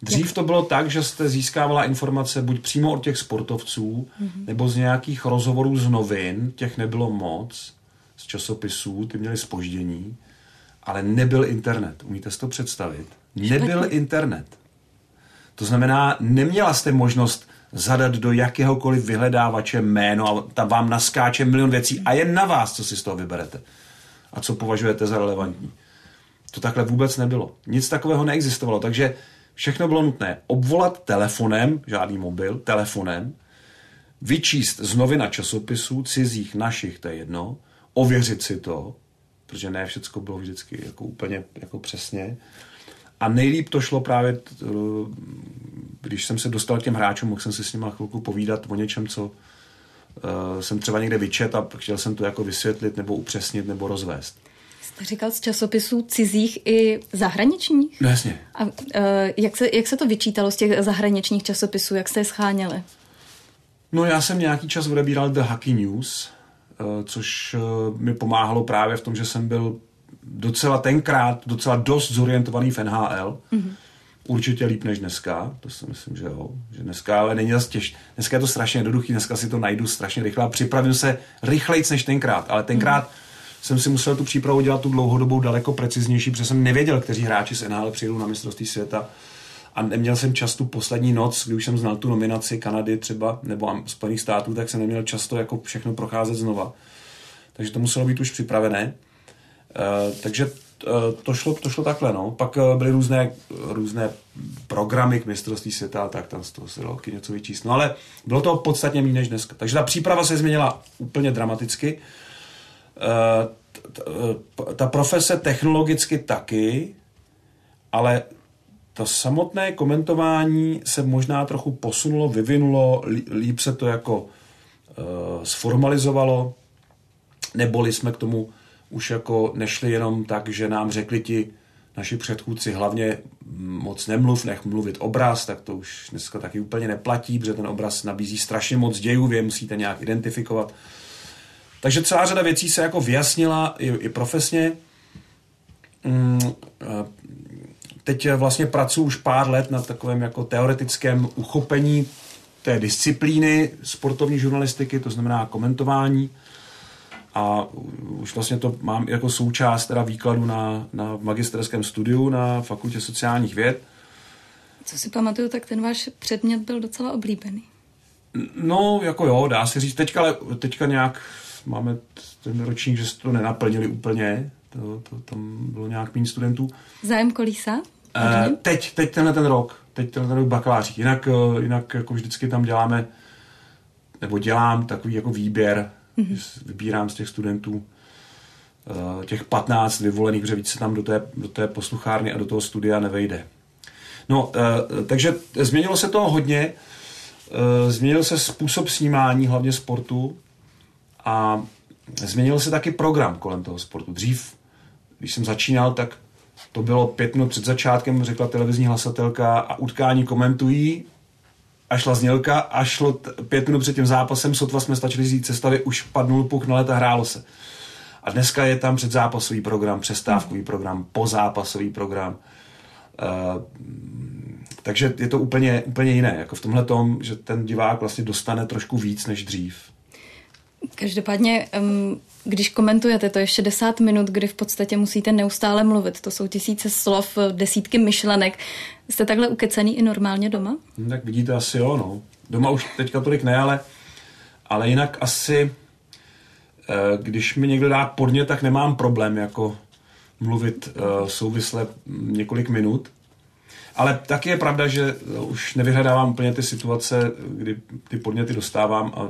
Dřív to bylo tak, že jste získávala informace buď přímo od těch sportovců, nebo z nějakých rozhovorů z novin, těch nebylo moc, z časopisů, ty měly zpoždění, ale nebyl internet. Umíte si to představit? Nebyl internet. To znamená, neměla jste možnost zadat do jakéhokoliv vyhledávače jméno a tam vám naskáče milion věcí a je na vás, co si z toho vyberete a co považujete za relevantní. To takhle vůbec nebylo. Nic takového neexistovalo, takže všechno bylo nutné obvolat telefonem, žádný mobil, telefonem, vyčíst z novin a časopisů, cizích, našich, to je jedno, ověřit si to, protože ne všecko bylo vždycky jako úplně jako přesně. A nejlíp to šlo právě, když jsem se dostal k těm hráčům, mohl jsem si s nima chvilku povídat o něčem, co jsem třeba někde vyčet a chtěl jsem to jako vysvětlit nebo upřesnit nebo rozvést. Jste říkal z časopisů cizích i zahraničních? No jasně. A jak se to vyčítalo z těch zahraničních časopisů? Jak jste je scháněli? No já jsem nějaký čas odebíral The Hockey News, což mi pomáhalo právě v tom, že jsem byl docela dost zorientovaný v NHL. Mm-hmm. Určitě líp než dneska, to si myslím, že jo. Že dneska ale není zas těžké. Dneska je to strašně jednoduchý, dneska si to najdu strašně rychle a připravím se rychlejc než tenkrát, ale tenkrát jsem si musel tu přípravu dělat tu dlouhodobou daleko preciznější, protože jsem nevěděl, kteří hráči z NHL přijdou na mistrovství světa a neměl jsem čas tu poslední noc, když jsem znal tu nominaci Kanady třeba nebo Spojených států, tak jsem neměl čas to jako všechno procházet znova. Takže to muselo být už připravené. Takže to šlo takhle, no. Pak byly různé programy k mistrovství světa, tak tam z toho se dalo něco vyčíst. No ale bylo to podstatně méně než dneska. Takže ta příprava se změnila úplně dramaticky. Ta profese technologicky taky, ale to samotné komentování se možná trochu posunulo, vyvinulo, líp se to jako sformalizovalo, neboli jsme k tomu už jako nešli jenom tak, že nám řekli ti naši předchůdci hlavně moc nemluv, nech mluvit obraz, tak to už dneska taky úplně neplatí, protože ten obraz nabízí strašně moc dějů, vy je musíte nějak identifikovat. Takže celá řada věcí se jako vyjasnila i profesně. Teď vlastně pracuji už pár let na takovém jako teoretickém uchopení té disciplíny sportovní žurnalistiky, to znamená komentování. A už vlastně to mám jako součást teda výkladu na magisterském studiu na Fakultě sociálních věd. Co si pamatuju, tak ten váš předmět byl docela oblíbený. No, jako jo, dá se říct. Teďka nějak máme ten ročník, že se to nenaplnili úplně. To tam bylo nějak méně studentů. Zájem kolísá? Teď tenhle ten rok bakaláři. Jinak jako vždycky tam dělám takový jako výběr. Mm-hmm. Vybírám z těch studentů těch 15 vyvolených, protože víc se tam do té posluchárny a do toho studia nevejde. No, takže změnilo se toho hodně. Změnil se způsob snímání, hlavně sportu, a změnil se taky program kolem toho sportu. Dřív, když jsem začínal, tak to bylo 5 minut před začátkem, řekla televizní hlasatelka a utkání komentují, a šla znělka a šlo 5 minut před tím zápasem, sotva jsme stačili zjít sestavy, už padnul puk na let a hrálo se. A dneska je tam předzápasový program, přestávkový program, pozápasový program. Takže je to úplně jiné, jako v tomhle tom, že ten divák vlastně dostane trošku víc než dřív. Každopádně, když komentujete, to je 60 minut, kdy v podstatě musíte neustále mluvit. To jsou tisíce slov, desítky myšlenek. Jste takhle ukecený i normálně doma? Tak vidíte, asi jo, no. Doma už teďka tolik ne, ale jinak asi, když mi někdo dá podnět, tak nemám problém jako mluvit souvisle několik minut. Ale taky je pravda, že už nevyhledávám úplně ty situace, kdy ty podněty dostávám a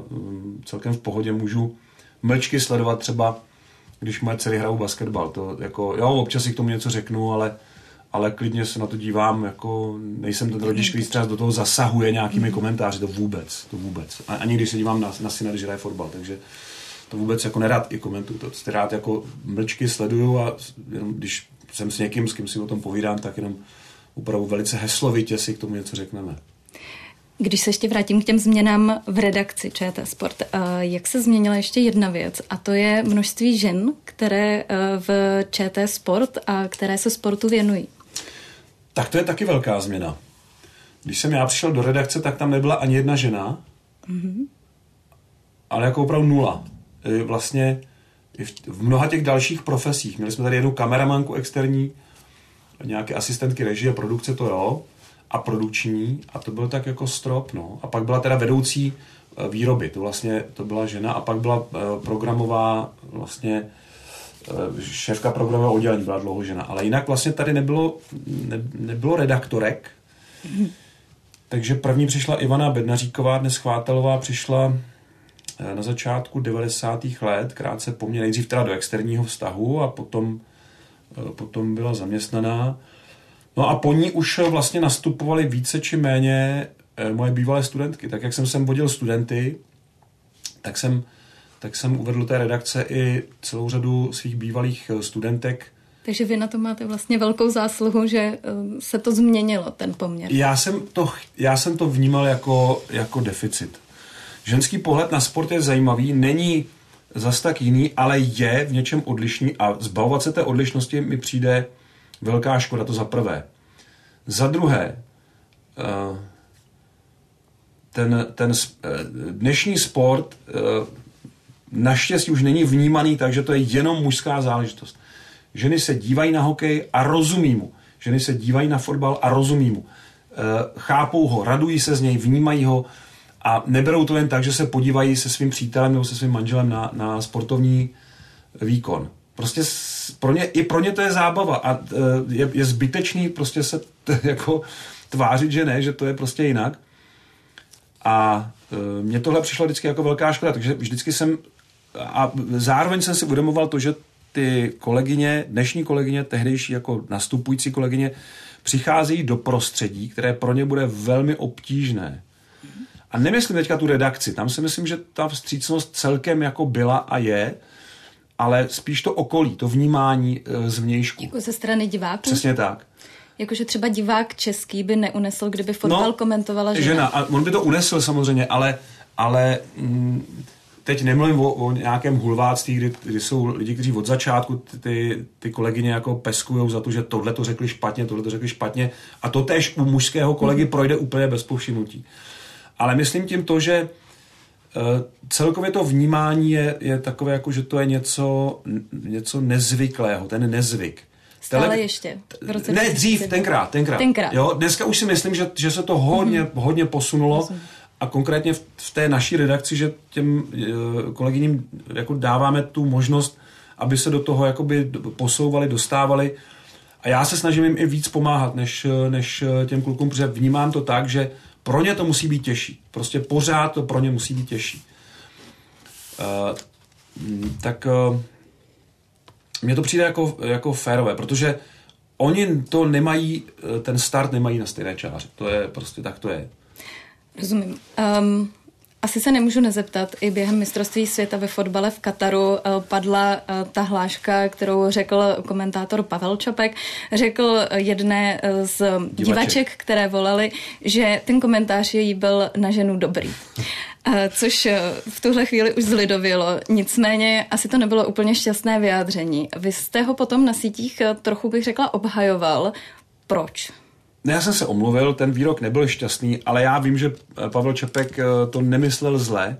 celkem v pohodě můžu mlčky sledovat třeba, když moje dcery hrajou basketbal. To jako, jo, občas si k tomu něco řeknu, ale klidně se na to dívám, jako nejsem ten rodič, který třeba do toho zasahuje nějakými komentáři, to vůbec. Ani když se dívám na syna, když hraje fotbal, takže to vůbec jako nerad i komentuju. To si rád jako mlčky sleduju a jenom když jsem s někým, s kým si o tom povídám, tak jenom opravdu velice heslovitě si k tomu něco řekneme. Když se ještě vrátím k těm změnám v redakci ČT Sport, jak se změnila ještě jedna věc, a to je množství žen, které v ČT Sport a které se sportu věnují. Tak to je taky velká změna. Když jsem já přišel do redakce, tak tam nebyla ani jedna žena, ale jako opravdu nula. Vlastně v mnoha těch dalších profesích. Měli jsme tady jednu kameramanku externí, nějaké asistentky režie, produkce, to jo, a produkční, a to byl tak jako strop, no. A pak byla teda vedoucí výroby, to byla žena, a pak byla programová, vlastně šéfka programového oddělení byla dlouho žena, ale jinak vlastně tady nebylo redaktorek, takže první přišla Ivana Bednaříková, dnes Chvátelová, přišla na začátku 90. let, krátce po mně, nejdřív teda do externího vztahu a potom byla zaměstnaná. No a po ní už vlastně nastupovaly více či méně moje bývalé studentky. Tak jak jsem sem vodil studenty, tak jsem uvedl do té redakce i celou řadu svých bývalých studentek. Takže vy na to máte vlastně velkou zásluhu, že se to změnilo, ten poměr. Já jsem to vnímal jako deficit. Ženský pohled na sport je zajímavý, není zas tak jiný, ale je v něčem odlišný a zbavovat se té odlišnosti mi přijde velká škoda, to za prvé. Za druhé, ten dnešní sport naštěstí už není vnímaný tak, že to je jenom mužská záležitost. Ženy se dívají na hokej a rozumí mu. Ženy se dívají na fotbal a rozumí mu. Chápou ho, radují se z něj, vnímají ho a neberou to jen tak, že se podívají se svým přítelem nebo se svým manželem na sportovní výkon. Prostě pro ně to je zábava a je zbytečný prostě se jako tvářit, že ne, že to je prostě jinak. A mně tohle přišlo vždycky jako velká škoda, takže vždycky jsem a zároveň jsem si uvědomoval to, že ty kolegyně, dnešní kolegyně, tehdejší jako nastupující kolegyně, přicházejí do prostředí, které pro ně bude velmi obtížné. A nemyslím teďka tu redakci, tam si myslím, že ta vstřícnost celkem jako byla a je, ale spíš to okolí, to vnímání zvnějšku. Jako ze strany diváků? Přesně tak. Jakože třeba divák český by neunesl, kdyby fotbal komentovala žena. A on by to unesl samozřejmě, ale teď nemluvím o nějakém hulváctví, kdy jsou lidi, kteří od začátku ty kolegyně jako peskujou za to, že tohle to řekli špatně a to též u mužského kolegy projde úplně bez povšimnutí. Ale myslím tím to, že celkově to vnímání je takové, jako, že to je něco nezvyklého, ten nezvyk. Stále ještě. Ne, dřív, tenkrát. Jo, dneska už si myslím, že se to hodně posunulo a konkrétně v té naší redakci, že těm kolegyním jako dáváme tu možnost, aby se do toho jakoby posouvali, dostávali a já se snažím jim i víc pomáhat, než těm klukům, protože vnímám to tak, že pro ně to musí být těžší. Prostě pořád to pro ně musí být těžší. Mně to přijde jako férové, protože oni to nemají, ten start nemají na stejné čáře. To je prostě, tak to je. Rozumím. Asi se nemůžu nezeptat, i během mistrovství světa ve fotbale v Kataru padla ta hláška, kterou řekl komentátor Pavel Čapek, řekl jedné z divaček, které volali, že ten komentář její byl na ženu dobrý. Což v tuhle chvíli už zlidovělo. Nicméně asi to nebylo úplně šťastné vyjádření. Vy jste ho potom na sítích trochu, bych řekla, obhajoval. Proč? Já jsem se omluvil, ten výrok nebyl šťastný, ale já vím, že Pavel Čapek to nemyslel zle.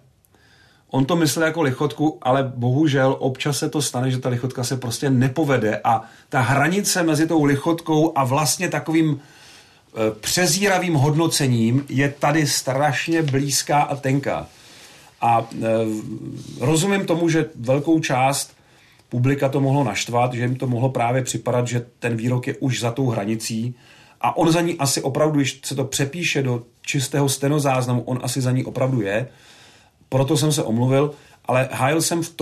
On to myslel jako lichotku, ale bohužel občas se to stane, že ta lichotka se prostě nepovede a ta hranice mezi tou lichotkou a vlastně takovým přezíravým hodnocením je tady strašně blízká a tenká. A rozumím tomu, že velkou část publika to mohlo naštvat, že jim to mohlo právě připadat, že ten výrok je už za tou hranicí. A on za ní asi opravdu, když se to přepíše do čistého stenozáznamu, on asi za ní opravdu je. Proto jsem se omluvil, ale hájil jsem v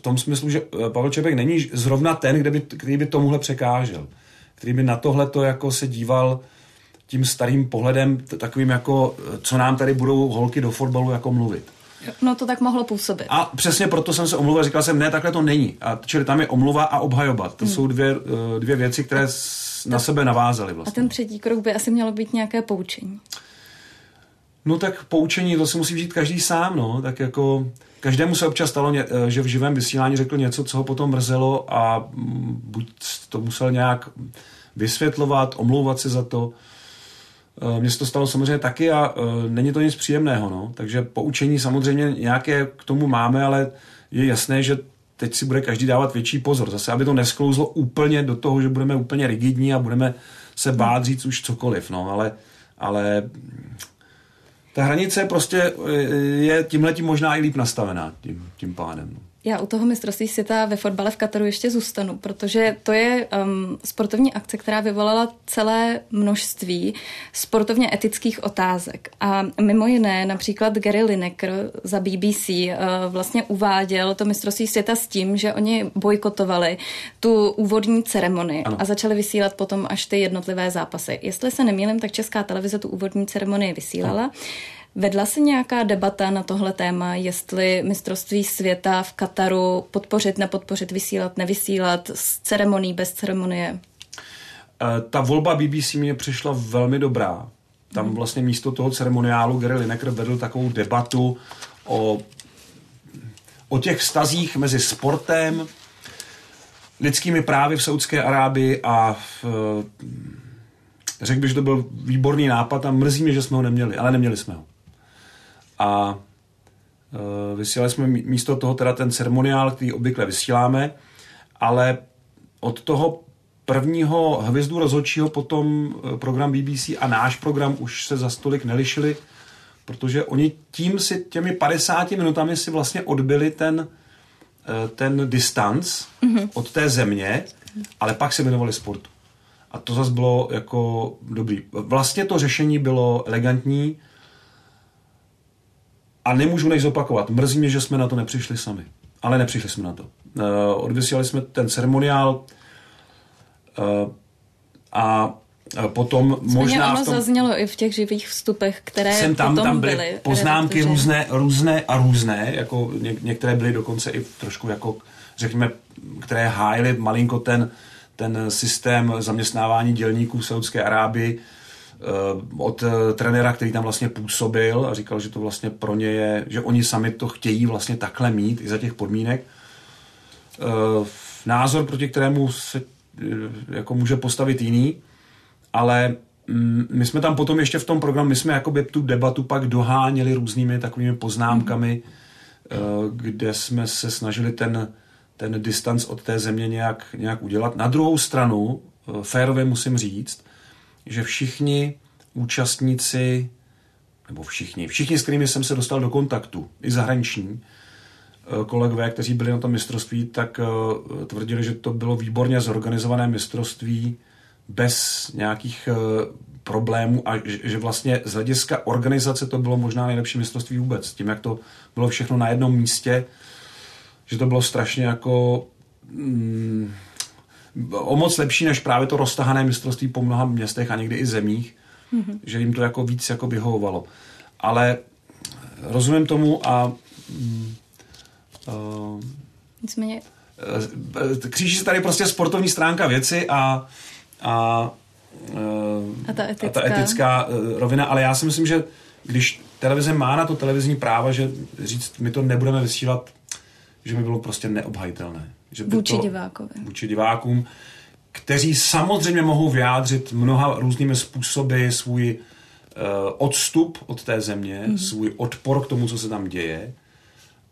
tom smyslu, že Pavel Čepek není zrovna ten, který by tomuhle překážel. Který by na tohleto jako se díval tím starým pohledem, takovým jako, co nám tady budou holky do fotbalu jako mluvit. No to tak mohlo působit. A přesně proto jsem se omluvil, říkal jsem, ne, takhle to není. A čili tam je omluva a obhajoba. To jsou dvě věci, které na sebe navázaly vlastně. A ten třetí krok by asi mělo být nějaké poučení. No tak poučení, to si musí žít každý sám, no. Tak jako každému se občas stalo, že v živém vysílání řekl něco, co ho potom mrzelo a buď to musel nějak vysvětlovat, omlouvat se za to. Mně se to stalo samozřejmě taky a není to nic příjemného, no. Takže poučení samozřejmě nějaké k tomu máme, ale je jasné, že teď si bude každý dávat větší pozor. Zase, aby to nesklouzlo úplně do toho, že budeme úplně rigidní a budeme se bát říct už cokoliv, no. Ale ta hranice prostě je tímhletím možná i líp nastavená tím pádem, no. Já u toho mistrovství světa ve fotbale v Kataru ještě zůstanu, protože to je sportovní akce, která vyvolala celé množství sportovně etických otázek. A mimo jiné například Gary Lineker za BBC vlastně uváděl to mistrovství světa s tím, že oni bojkotovali tu úvodní ceremonii a začali vysílat potom až ty jednotlivé zápasy. Jestli se nemýlím, tak Česká televize tu úvodní ceremonii vysílala. Ano. Vedla se nějaká debata na tohle téma, jestli mistrovství světa v Kataru podpořit, nepodpořit, vysílat, nevysílat, s ceremonií, bez ceremonie? Ta volba BBC mě přišla velmi dobrá. Tam vlastně místo toho ceremoniálu Gary Lineker vedl takovou debatu o o těch vztazích mezi sportem, lidskými právy v Saúdské Arábii a řekl bych, že to byl výborný nápad a mrzí mě, že jsme ho neměli, ale neměli jsme ho. A vysílali jsme místo toho teda ten ceremoniál, který obvykle vysíláme, ale od toho prvního hvězdu rozhodčího potom program BBC a náš program už se za stolik nelišili, protože oni tím si těmi 50 minutami si vlastně odbyli ten distanc od té země, ale pak se věnovali sportu. A to zase bylo jako dobrý. Vlastně to řešení bylo elegantní a nemůžu než zopakovat. Mrzí mě, že jsme na to nepřišli sami. Ale nepřišli jsme na to. Odvysílali jsme ten ceremoniál a potom možná ono v tom zaznělo i v těch živých vstupech, které tam byly poznámky redaktoře. různé, jako některé byly dokonce i trošku jako, řekněme, které hájily malinko ten systém zaměstnávání dělníků v Saúdské Arábii od trenéra, který tam vlastně působil a říkal, že to vlastně pro ně je, že oni sami to chtějí vlastně takhle mít i za těch podmínek. Názor, proti kterému se jako může postavit jiný, ale my jsme tam potom ještě v tom programu, my jsme jakoby tu debatu pak doháněli různými takovými poznámkami, kde jsme se snažili ten distanc od té země nějak udělat. Na druhou stranu, férově musím říct, že všichni účastníci, nebo všichni, s kterými jsem se dostal do kontaktu, i zahraniční kolegové, kteří byli na tom mistrovství, tak tvrdili, že to bylo výborně zorganizované mistrovství bez nějakých problémů a že vlastně z hlediska organizace to bylo možná nejlepší mistrovství vůbec. Tím, jak to bylo všechno na jednom místě, že to bylo strašně jako o moc lepší než právě to roztahané mistrovství po mnoha městech a někdy i zemích, že jim to jako víc jako vyhovovalo. Ale rozumím tomu a nicméně kříží se tady prostě sportovní stránka věci a ta etická rovina, ale já si myslím, že když televize má na to televizní práva, že říct, my to nebudeme vysílat, že by bylo prostě neobhajitelné. Že by vůči divákům, kteří samozřejmě mohou vyjádřit mnoha různými způsoby svůj odstup od té země, svůj odpor k tomu, co se tam děje,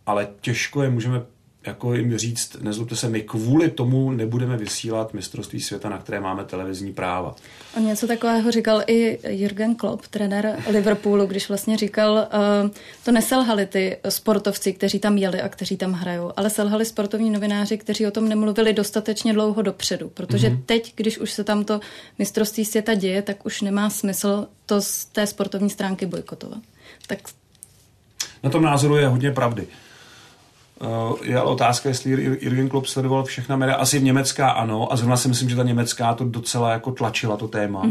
ale těžko je můžeme jako jim říct, nezlobte se, my kvůli tomu nebudeme vysílat mistrovství světa, na které máme televizní práva. On něco takového říkal i Jürgen Klopp, trenér Liverpoolu, když vlastně říkal, to neselhali ty sportovci, kteří tam jeli a kteří tam hrajou, ale selhali sportovní novináři, kteří o tom nemluvili dostatečně dlouho dopředu, protože teď, když už se tam to mistrovství světa děje, tak už nemá smysl to z té sportovní stránky bojkotovat. Tak na tom názoru je hodně pravdy. Je otázka, jestli Jürgen Klopp sledoval všechna média. Asi německá ano, a zrovna si myslím, že ta německá to docela jako tlačila to téma.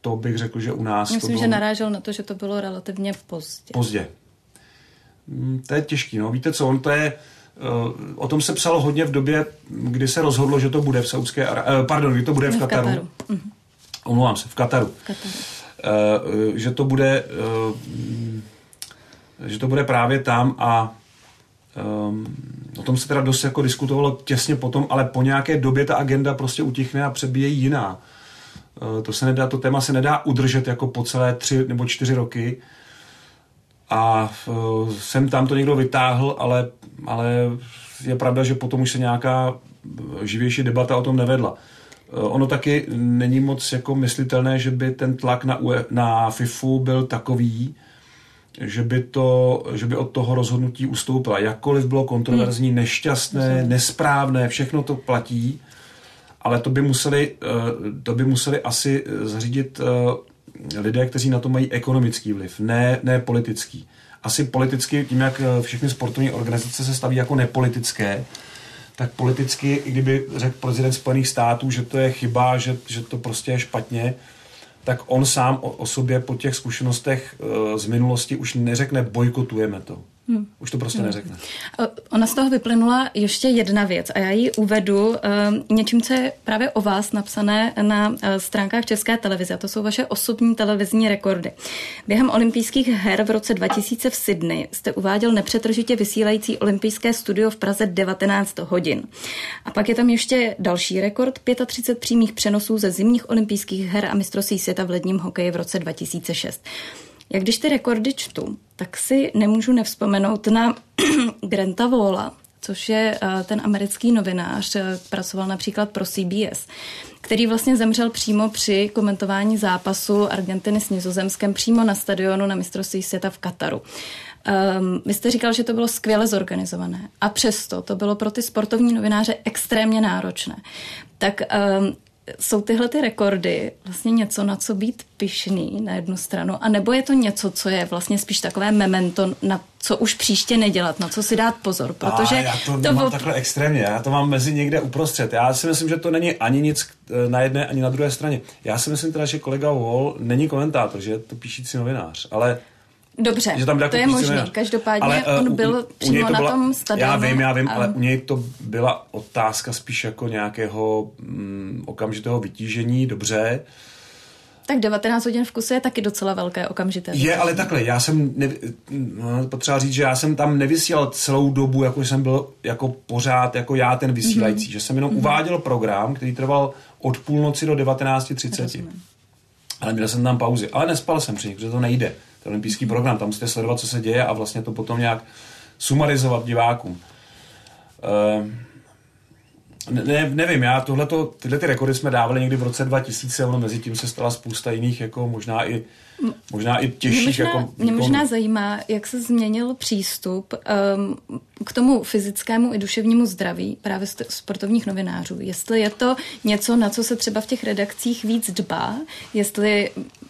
To bych řekl, že u nás myslím, to bylo... že narážel na to, že to bylo relativně pozdě. To je těžký, no. Víte co, o tom se psalo hodně v době, kdy se rozhodlo, že to bude v Saúdské... kdy to bude v Kataru. Omlouvám se, v Kataru. Že to bude právě tam a o tom se teda dost jako diskutovalo těsně potom, ale po nějaké době ta agenda prostě utichne a přebije jiná. To téma se nedá udržet jako po celé 3 nebo 4 roky a sem tam to někdo vytáhl, ale je pravda, že potom už se nějaká živější debata o tom nevedla. Ono taky není moc jako myslitelné, že by ten tlak na FIFU byl takový, že by od toho rozhodnutí ustoupila. Jakkoliv bylo kontroverzní, nešťastné, nesprávné, všechno to platí, ale to by museli asi zařídit lidé, kteří na to mají ekonomický vliv, ne politický. Asi politicky, tím jak všechny sportovní organizace se staví jako nepolitické, tak politicky, i kdyby řekl prezident Spojených států, že to je chyba, že to prostě je špatně, tak on sám o sobě po těch zkušenostech z minulosti už neřekne bojkotujeme to. Už to prostě neřekne. Ona z toho vyplynula ještě jedna věc a já ji uvedu něčím, co je právě o vás napsané na stránkách České televize. To jsou vaše osobní televizní rekordy. Během olympijských her v roce 2000 v Sydney jste uváděl nepřetržitě vysílající olympijské studio v Praze 19 hodin. A pak je tam ještě další rekord, 35 přímých přenosů ze zimních olympijských her a mistrovství světa v ledním hokeji v roce 2006. Jak když ty rekordy čtu, tak si nemůžu nevzpomenout na Granta Walla, což je ten americký novinář, pracoval například pro CBS, který vlastně zemřel přímo při komentování zápasu Argentiny s Nizozemskem přímo na stadionu na mistrovství světa v Kataru. Vy jste říkal, že to bylo skvěle zorganizované a přesto to bylo pro ty sportovní novináře extrémně náročné. Tak jsou tyhle ty rekordy vlastně něco, na co být pyšný na jednu stranu, anebo je to něco, co je vlastně spíš takové memento, na co už příště nedělat, na co si dát pozor, protože... já to nemám takhle extrémně, já to mám mezi někde uprostřed. Já si myslím, že to není ani nic na jedné, ani na druhé straně. Já si myslím teda, že kolega Wall není komentátor, že je to píšící novinář, ale... Dobře, jako to je možné. Každopádně ale, on byl přímo na tom stadionu. Já vím, ale u něj to byla otázka spíš jako nějakého okamžitého vytížení, dobře. Tak 19 hodin v kuse je taky docela velké okamžité. Je, ale takhle, já jsem, potřeba říct, že já jsem tam nevysílal celou dobu, jako jsem byl jako pořád, jako já ten vysílající, že jsem jenom uváděl program, který trval od půlnoci do 19:30. Ale měl jsem tam pauzy, ale nespal jsem při nich, protože to nejde. Olympijský program, tam musíte sledovat, co se děje a vlastně to potom nějak sumarizovat divákům. Nevím, já tyhle ty rekordy jsme dávali někdy v roce 2000, ale mezi tím se stala spousta jiných, jako možná i těžších. Mě možná zajímá, jak se změnil přístup k tomu fyzickému i duševnímu zdraví právě sportovních novinářů. Jestli je to něco, na co se třeba v těch redakcích víc dbá,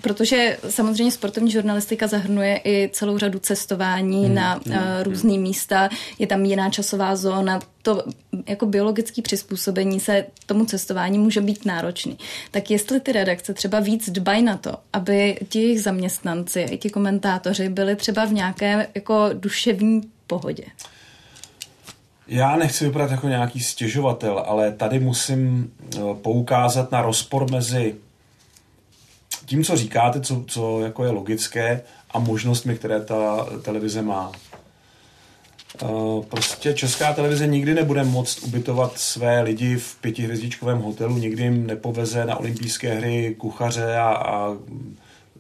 protože samozřejmě sportovní žurnalistika zahrnuje i celou řadu cestování na různý místa, je tam jiná časová zóna, to jako biologické přizpůsobení se tomu cestování může být náročný. Tak jestli ty redakce třeba víc dbají na to, aby ti jejich zaměstnanci a ti komentátoři byli třeba v nějaké jako duševní pohodě. Já nechci vypadat jako nějaký stěžovatel, ale tady musím poukázat na rozpor mezi tím, co říkáte, co jako je logické, a možnostmi, které ta televize má. Prostě Česká televize nikdy nebude moct ubytovat své lidi v 5hvězdičkovém hotelu, nikdy jim nepoveze na olympijské hry kuchaře a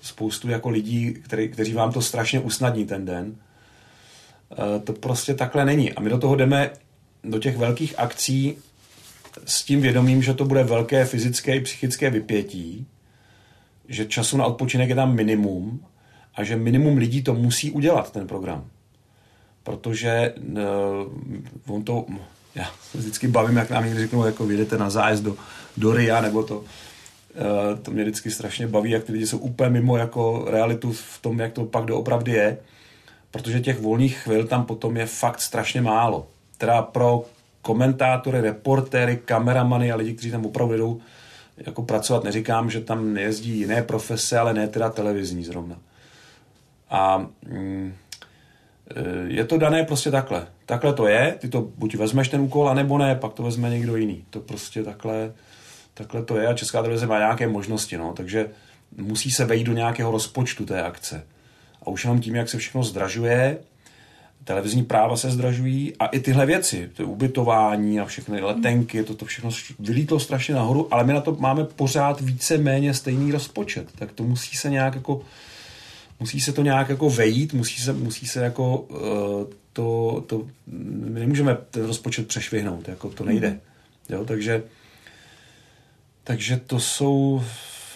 spoustu jako lidí, kteří vám to strašně usnadní ten den. To prostě takhle není. A my do toho jdeme, do těch velkých akcí, s tím vědomím, že to bude velké fyzické i psychické vypětí, že času na odpočinek je tam minimum a že minimum lidí to musí udělat, ten program. Protože já se vždycky bavím, jak nám někdy řeknou, jako vyjedete na zájezd do RIA, nebo to mě vždycky strašně baví, jak ty lidi jsou úplně mimo jako realitu v tom, jak to pak doopravdy je. Protože těch volných chvil tam potom je fakt strašně málo. Teda pro komentátory, reportéry, kameramany a lidi, kteří tam opravdu jdou jako pracovat, neříkám, že tam nejezdí jiné profese, ale ne teda televizní zrovna. A je to dané prostě takhle. Takhle to je, ty to buď vezmeš ten úkol, anebo ne, pak to vezme někdo jiný. To prostě takhle to je a Česká televize má nějaké možnosti, no, takže musí se vejít do nějakého rozpočtu té akce. A už jenom tím, jak se všechno zdražuje, televizní práva se zdražují a i tyhle věci, to ubytování a všechny letenky, to všechno vylítlo strašně nahoru, ale my na to máme pořád víceméně stejný rozpočet, tak to musí se nějak jako, musí se to nějak jako vejít, musí se jako my nemůžeme ten rozpočet přešvihnout, jako to nejde. Jo, takže to jsou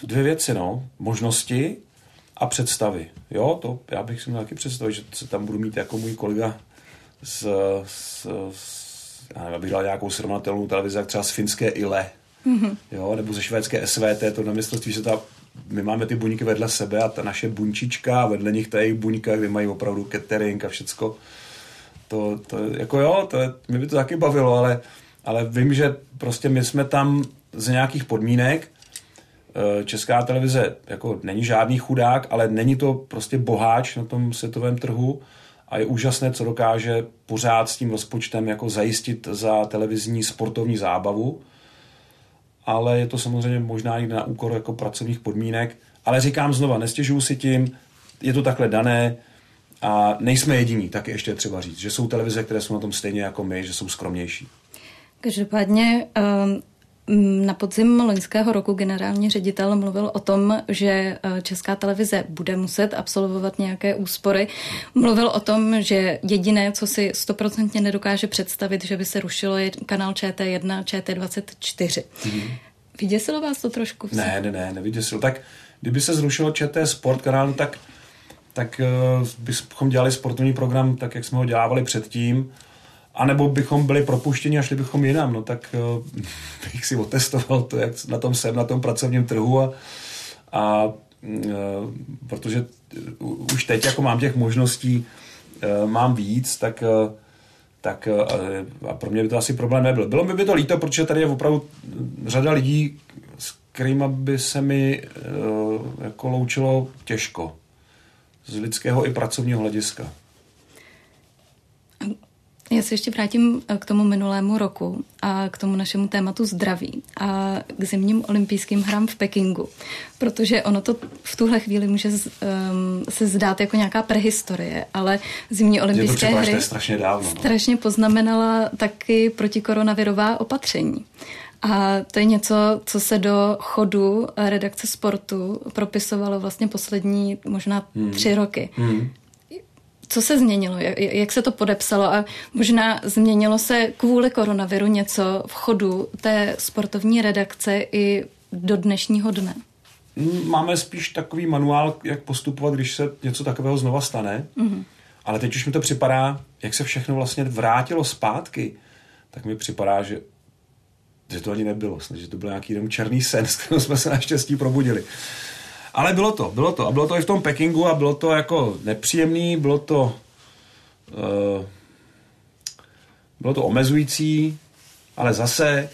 dvě věci, no, možnosti a představy. Jo, to já bych si měl taky představit, že se tam budu mít jako můj kolega já bych dal nějakou srovnatelnou televizi, jak třeba z finské ILE, jo, nebo ze švédské SVT, to na mistrovství se my máme ty buňky vedle sebe a ta naše buňčička, vedle nich ta jejich buňka, kde mají opravdu catering a všecko. To jako jo, mě by to taky bavilo, ale vím, že prostě my jsme tam z nějakých podmínek. Česká televize jako není žádný chudák, ale není to prostě boháč na tom světovém trhu a je úžasné, co dokáže pořád s tím rozpočtem jako zajistit za televizní sportovní zábavu, ale je to samozřejmě možná i na úkor jako pracovních podmínek, ale říkám znova, nestěžuju si tím, je to takhle dané a nejsme jediní, tak ještě třeba říct, že jsou televize, které jsou na tom stejně jako my, že jsou skromnější. Každopádně na podzim loňského roku generální ředitel mluvil o tom, že Česká televize bude muset absolvovat nějaké úspory. Mluvil o tom, že jediné, co si 100% nedokáže představit, že by se rušilo, je kanál ČT1, ČT24. Mm-hmm. Vyděsilo vás to trošku? Ne, nevyděsilo. Tak kdyby se zrušilo ČT Sport kanál, tak bychom dělali sportovní program tak, jak jsme ho dělávali předtím. A nebo bychom byli propuštěni a šli bychom jinam, no tak bych si otestoval to, jak na tom jsem, na tom pracovním trhu protože už teď jako mám těch možností, mám víc, tak a pro mě by to asi problém nebyl. Bylo by to líto, protože tady je opravdu řada lidí, s kterýma by se mi jako loučilo těžko. Z lidského i pracovního hlediska. Já se ještě vrátím k tomu minulému roku a k tomu našemu tématu zdraví a k zimním olympijským hrám v Pekingu, protože ono to v tuhle chvíli může se zdát jako nějaká prehistorie, ale zimní olympijské hry strašně poznamenala taky protikoronavirová opatření. A to je něco, co se do chodu redakce sportu propisovalo vlastně poslední možná 3 roky. Co se změnilo? Jak se to podepsalo? A možná změnilo se kvůli koronaviru něco v chodu té sportovní redakce i do dnešního dne? Máme spíš takový manuál, jak postupovat, když se něco takového znova stane. Mm-hmm. Ale teď už mi to připadá, jak se všechno vlastně vrátilo zpátky, tak mi připadá, že to ani nebylo. Že to byl nějaký černý sen, s kterým jsme se naštěstí probudili. Ale bylo to. A bylo to i v tom Pekingu a bylo to jako nepříjemný, bylo to omezující, ale zase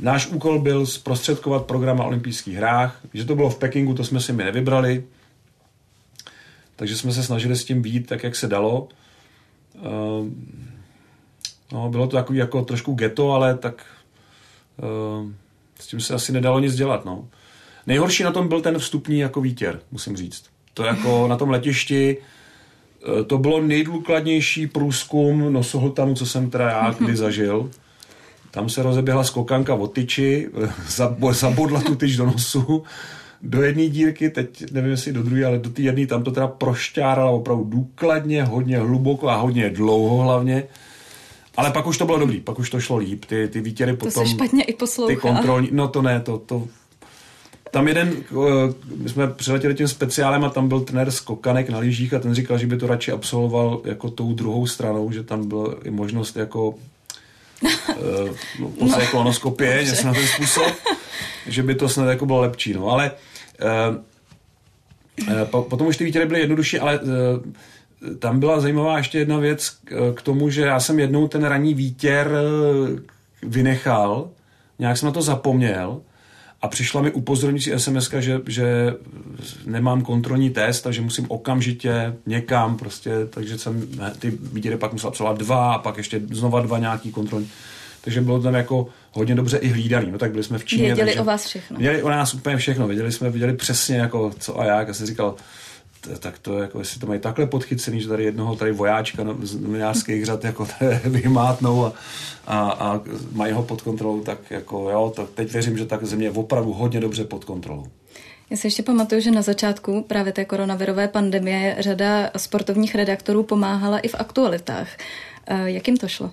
náš úkol byl zprostředkovat program na olympijských hrách. Že to bylo v Pekingu, to jsme si my nevybrali, takže jsme se snažili s tím vyjít tak, jak se dalo. Bylo to takový jako trošku ghetto, ale tak s tím se asi nedalo nic dělat, no. Nejhorší na tom byl ten vstupní jako výtěr, musím říct. To jako na tom letišti, to bylo nejdůkladnější průzkum nosohltanu, co jsem teda já kdy zažil. Tam se rozeběhla skokanka od tyči, zabodla tu tyč do nosu, do jedné dírky, teď nevím jestli do druhé, ale do té jedné, tam to teda prošťárala opravdu důkladně, hodně hluboko a hodně dlouho hlavně. Ale pak už to bylo dobrý, pak už to šlo líp, ty výtěry potom... To se špatně i poslouchá. Ty kontrolní, no to ne, to tam my jsme přiletěli tím speciálem a tam byl trenér Klokánek na lyžích a ten říkal, že by to radši absolvoval jako tou druhou stranou, že tam byla i možnost jako kolonoskopie, něco na ten způsob, že by to snad jako bylo lepší. No. Ale potom už ty výtěry byly jednodušší, ale tam byla zajímavá ještě jedna věc k tomu, že já jsem jednou ten ranní výtěr vynechal, nějak jsem na to zapomněl, a přišla mi upozorňující SMS, že nemám kontrolní test, takže musím okamžitě někam prostě, takže jsem ty výtěry pak musel absolvovat 2 a pak ještě znova 2 nějaký kontrolní. Takže bylo tam jako hodně dobře i hlídaný. No tak byli jsme v Číně. Věděli o vás všechno. Věděli o nás úplně všechno. Viděli přesně jako co a jak. Já jsem říkal, tak to jako, jestli to mají takhle podchycený, že tady jednoho tady vojáčka z novinářských řad jako vymátnou a mají ho pod kontrolou, tak jako jo, tak teď věřím, že tak země je opravdu hodně dobře pod kontrolou. Já si ještě pamatuju, že na začátku právě té koronavirové pandemie řada sportovních redaktorů pomáhala i v aktualitách. Jak jim to šlo?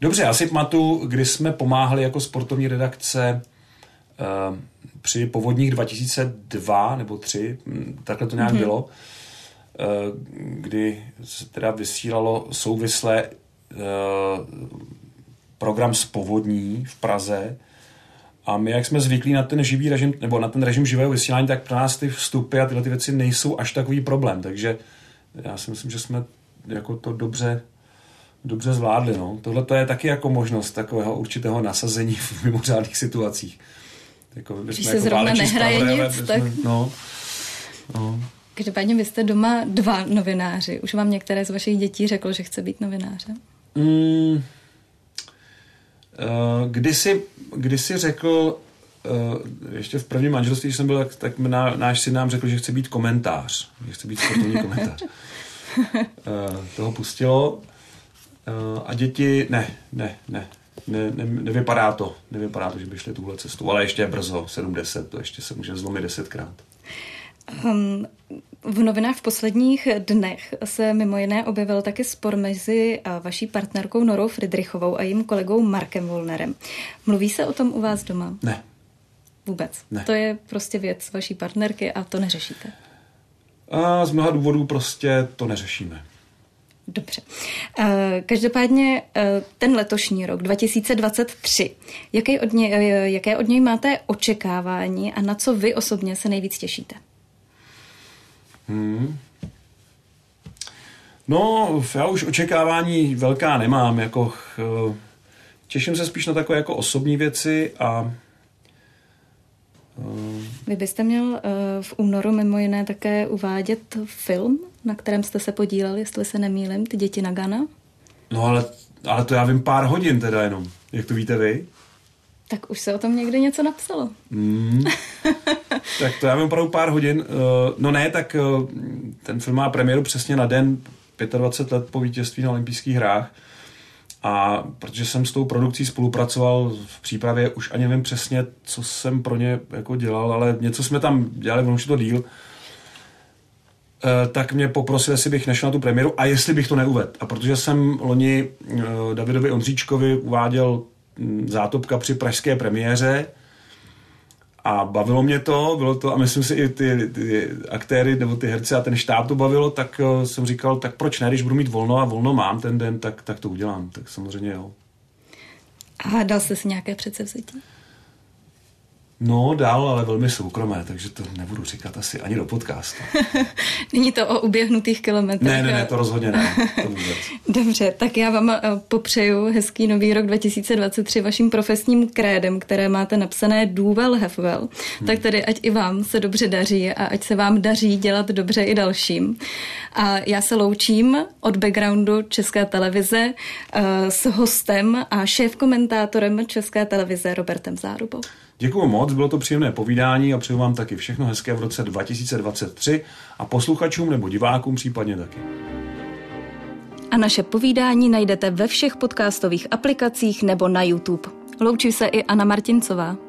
Dobře, já si pamatuju, kdy jsme pomáhali jako sportovní redakce při povodních 2002 nebo 2003, takhle to nějak bylo, kdy se teda vysílalo souvisle program z povodní v Praze a my, jak jsme zvyklí na ten živý režim, nebo na ten režim živého vysílání, tak pro nás ty vstupy a tyhle ty věci nejsou až takový problém, takže já si myslím, že jsme jako to dobře zvládli, no. Tohle to je taky jako možnost takového určitého nasazení v mimořádných situacích. Když se zrovna nehraje nic, tak... No. Každopádně vy jste doma dva novináři. Už vám některé z vašich dětí řeklo, že chce být novinářem? Kdysi řekl, ještě v prvním manželství, když jsem byl, tak náš syn nám řekl, že chce být komentář. Že chce být sportovní komentář. Toho pustilo. A děti, nevypadá to, že by šli tuhle cestu, ale ještě je brzo, 7-10, to ještě se může zlomit 10krát. V novinách v posledních dnech se mimo jiné objevil taky spor mezi vaší partnerkou Norou Fridrichovou a jejím kolegou Markem Wollnerem. Mluví se o tom u vás doma? Ne. Vůbec? Ne. To je prostě věc vaší partnerky a to neřešíte? A z mnoha důvodů prostě to neřešíme. Dobře. Každopádně ten letošní rok, 2023, jaké od něj máte očekávání a na co vy osobně se nejvíc těšíte? No, já už očekávání velká nemám. Těším se spíš na takové jako osobní věci a... Vy byste měl v únoru mimo jiné také uvádět film, na kterém jste se podíleli, jestli se nemýlím, Ty děti Nagana. No ale to já vím pár hodin teda jenom. Jak to víte vy? Tak už se o tom někdy něco napsalo. Tak to já vím opravdu pár hodin. No ne, tak ten film má premiéru přesně na den 25 let po vítězství na olympijských hrách. A protože jsem s tou produkcí spolupracoval v přípravě, už ani nevím přesně, co jsem pro ně jako dělal, ale něco jsme tam dělali, ono už je to díl, tak mě poprosil, jestli bych nešel na tu premiéru a jestli bych to neuvedl. A protože jsem loni Davidovi Ondříčkovi uváděl Zátopka při pražské premiéře a bavilo mě to, bylo to, a myslím si i ty aktéry nebo ty herci a ten štáb to bavilo, tak jsem říkal, tak proč ne, když budu mít volno a volno mám ten den, tak to udělám. Tak samozřejmě jo. A dal jste si nějaké předsevzetí? No, dál, ale velmi soukromé, takže to nebudu říkat asi ani do podcastu. Není to o uběhnutých kilometrech? Ne, to rozhodně ne. To vůbec. Dobře, tak já vám popřeju hezký nový rok 2023 vaším profesním krédem, které máte napsané Do well, have well. Tak tedy ať i vám se dobře daří a ať se vám daří dělat dobře i dalším. A já se loučím od backgroundu České televize s hostem a šéfkomentátorem České televize Robertem Zárubou. Děkuju moc, bylo to příjemné povídání a přeju vám taky všechno hezké v roce 2023 a posluchačům nebo divákům případně taky. A naše povídání najdete ve všech podcastových aplikacích nebo na YouTube. Loučí se i Anna Martincová.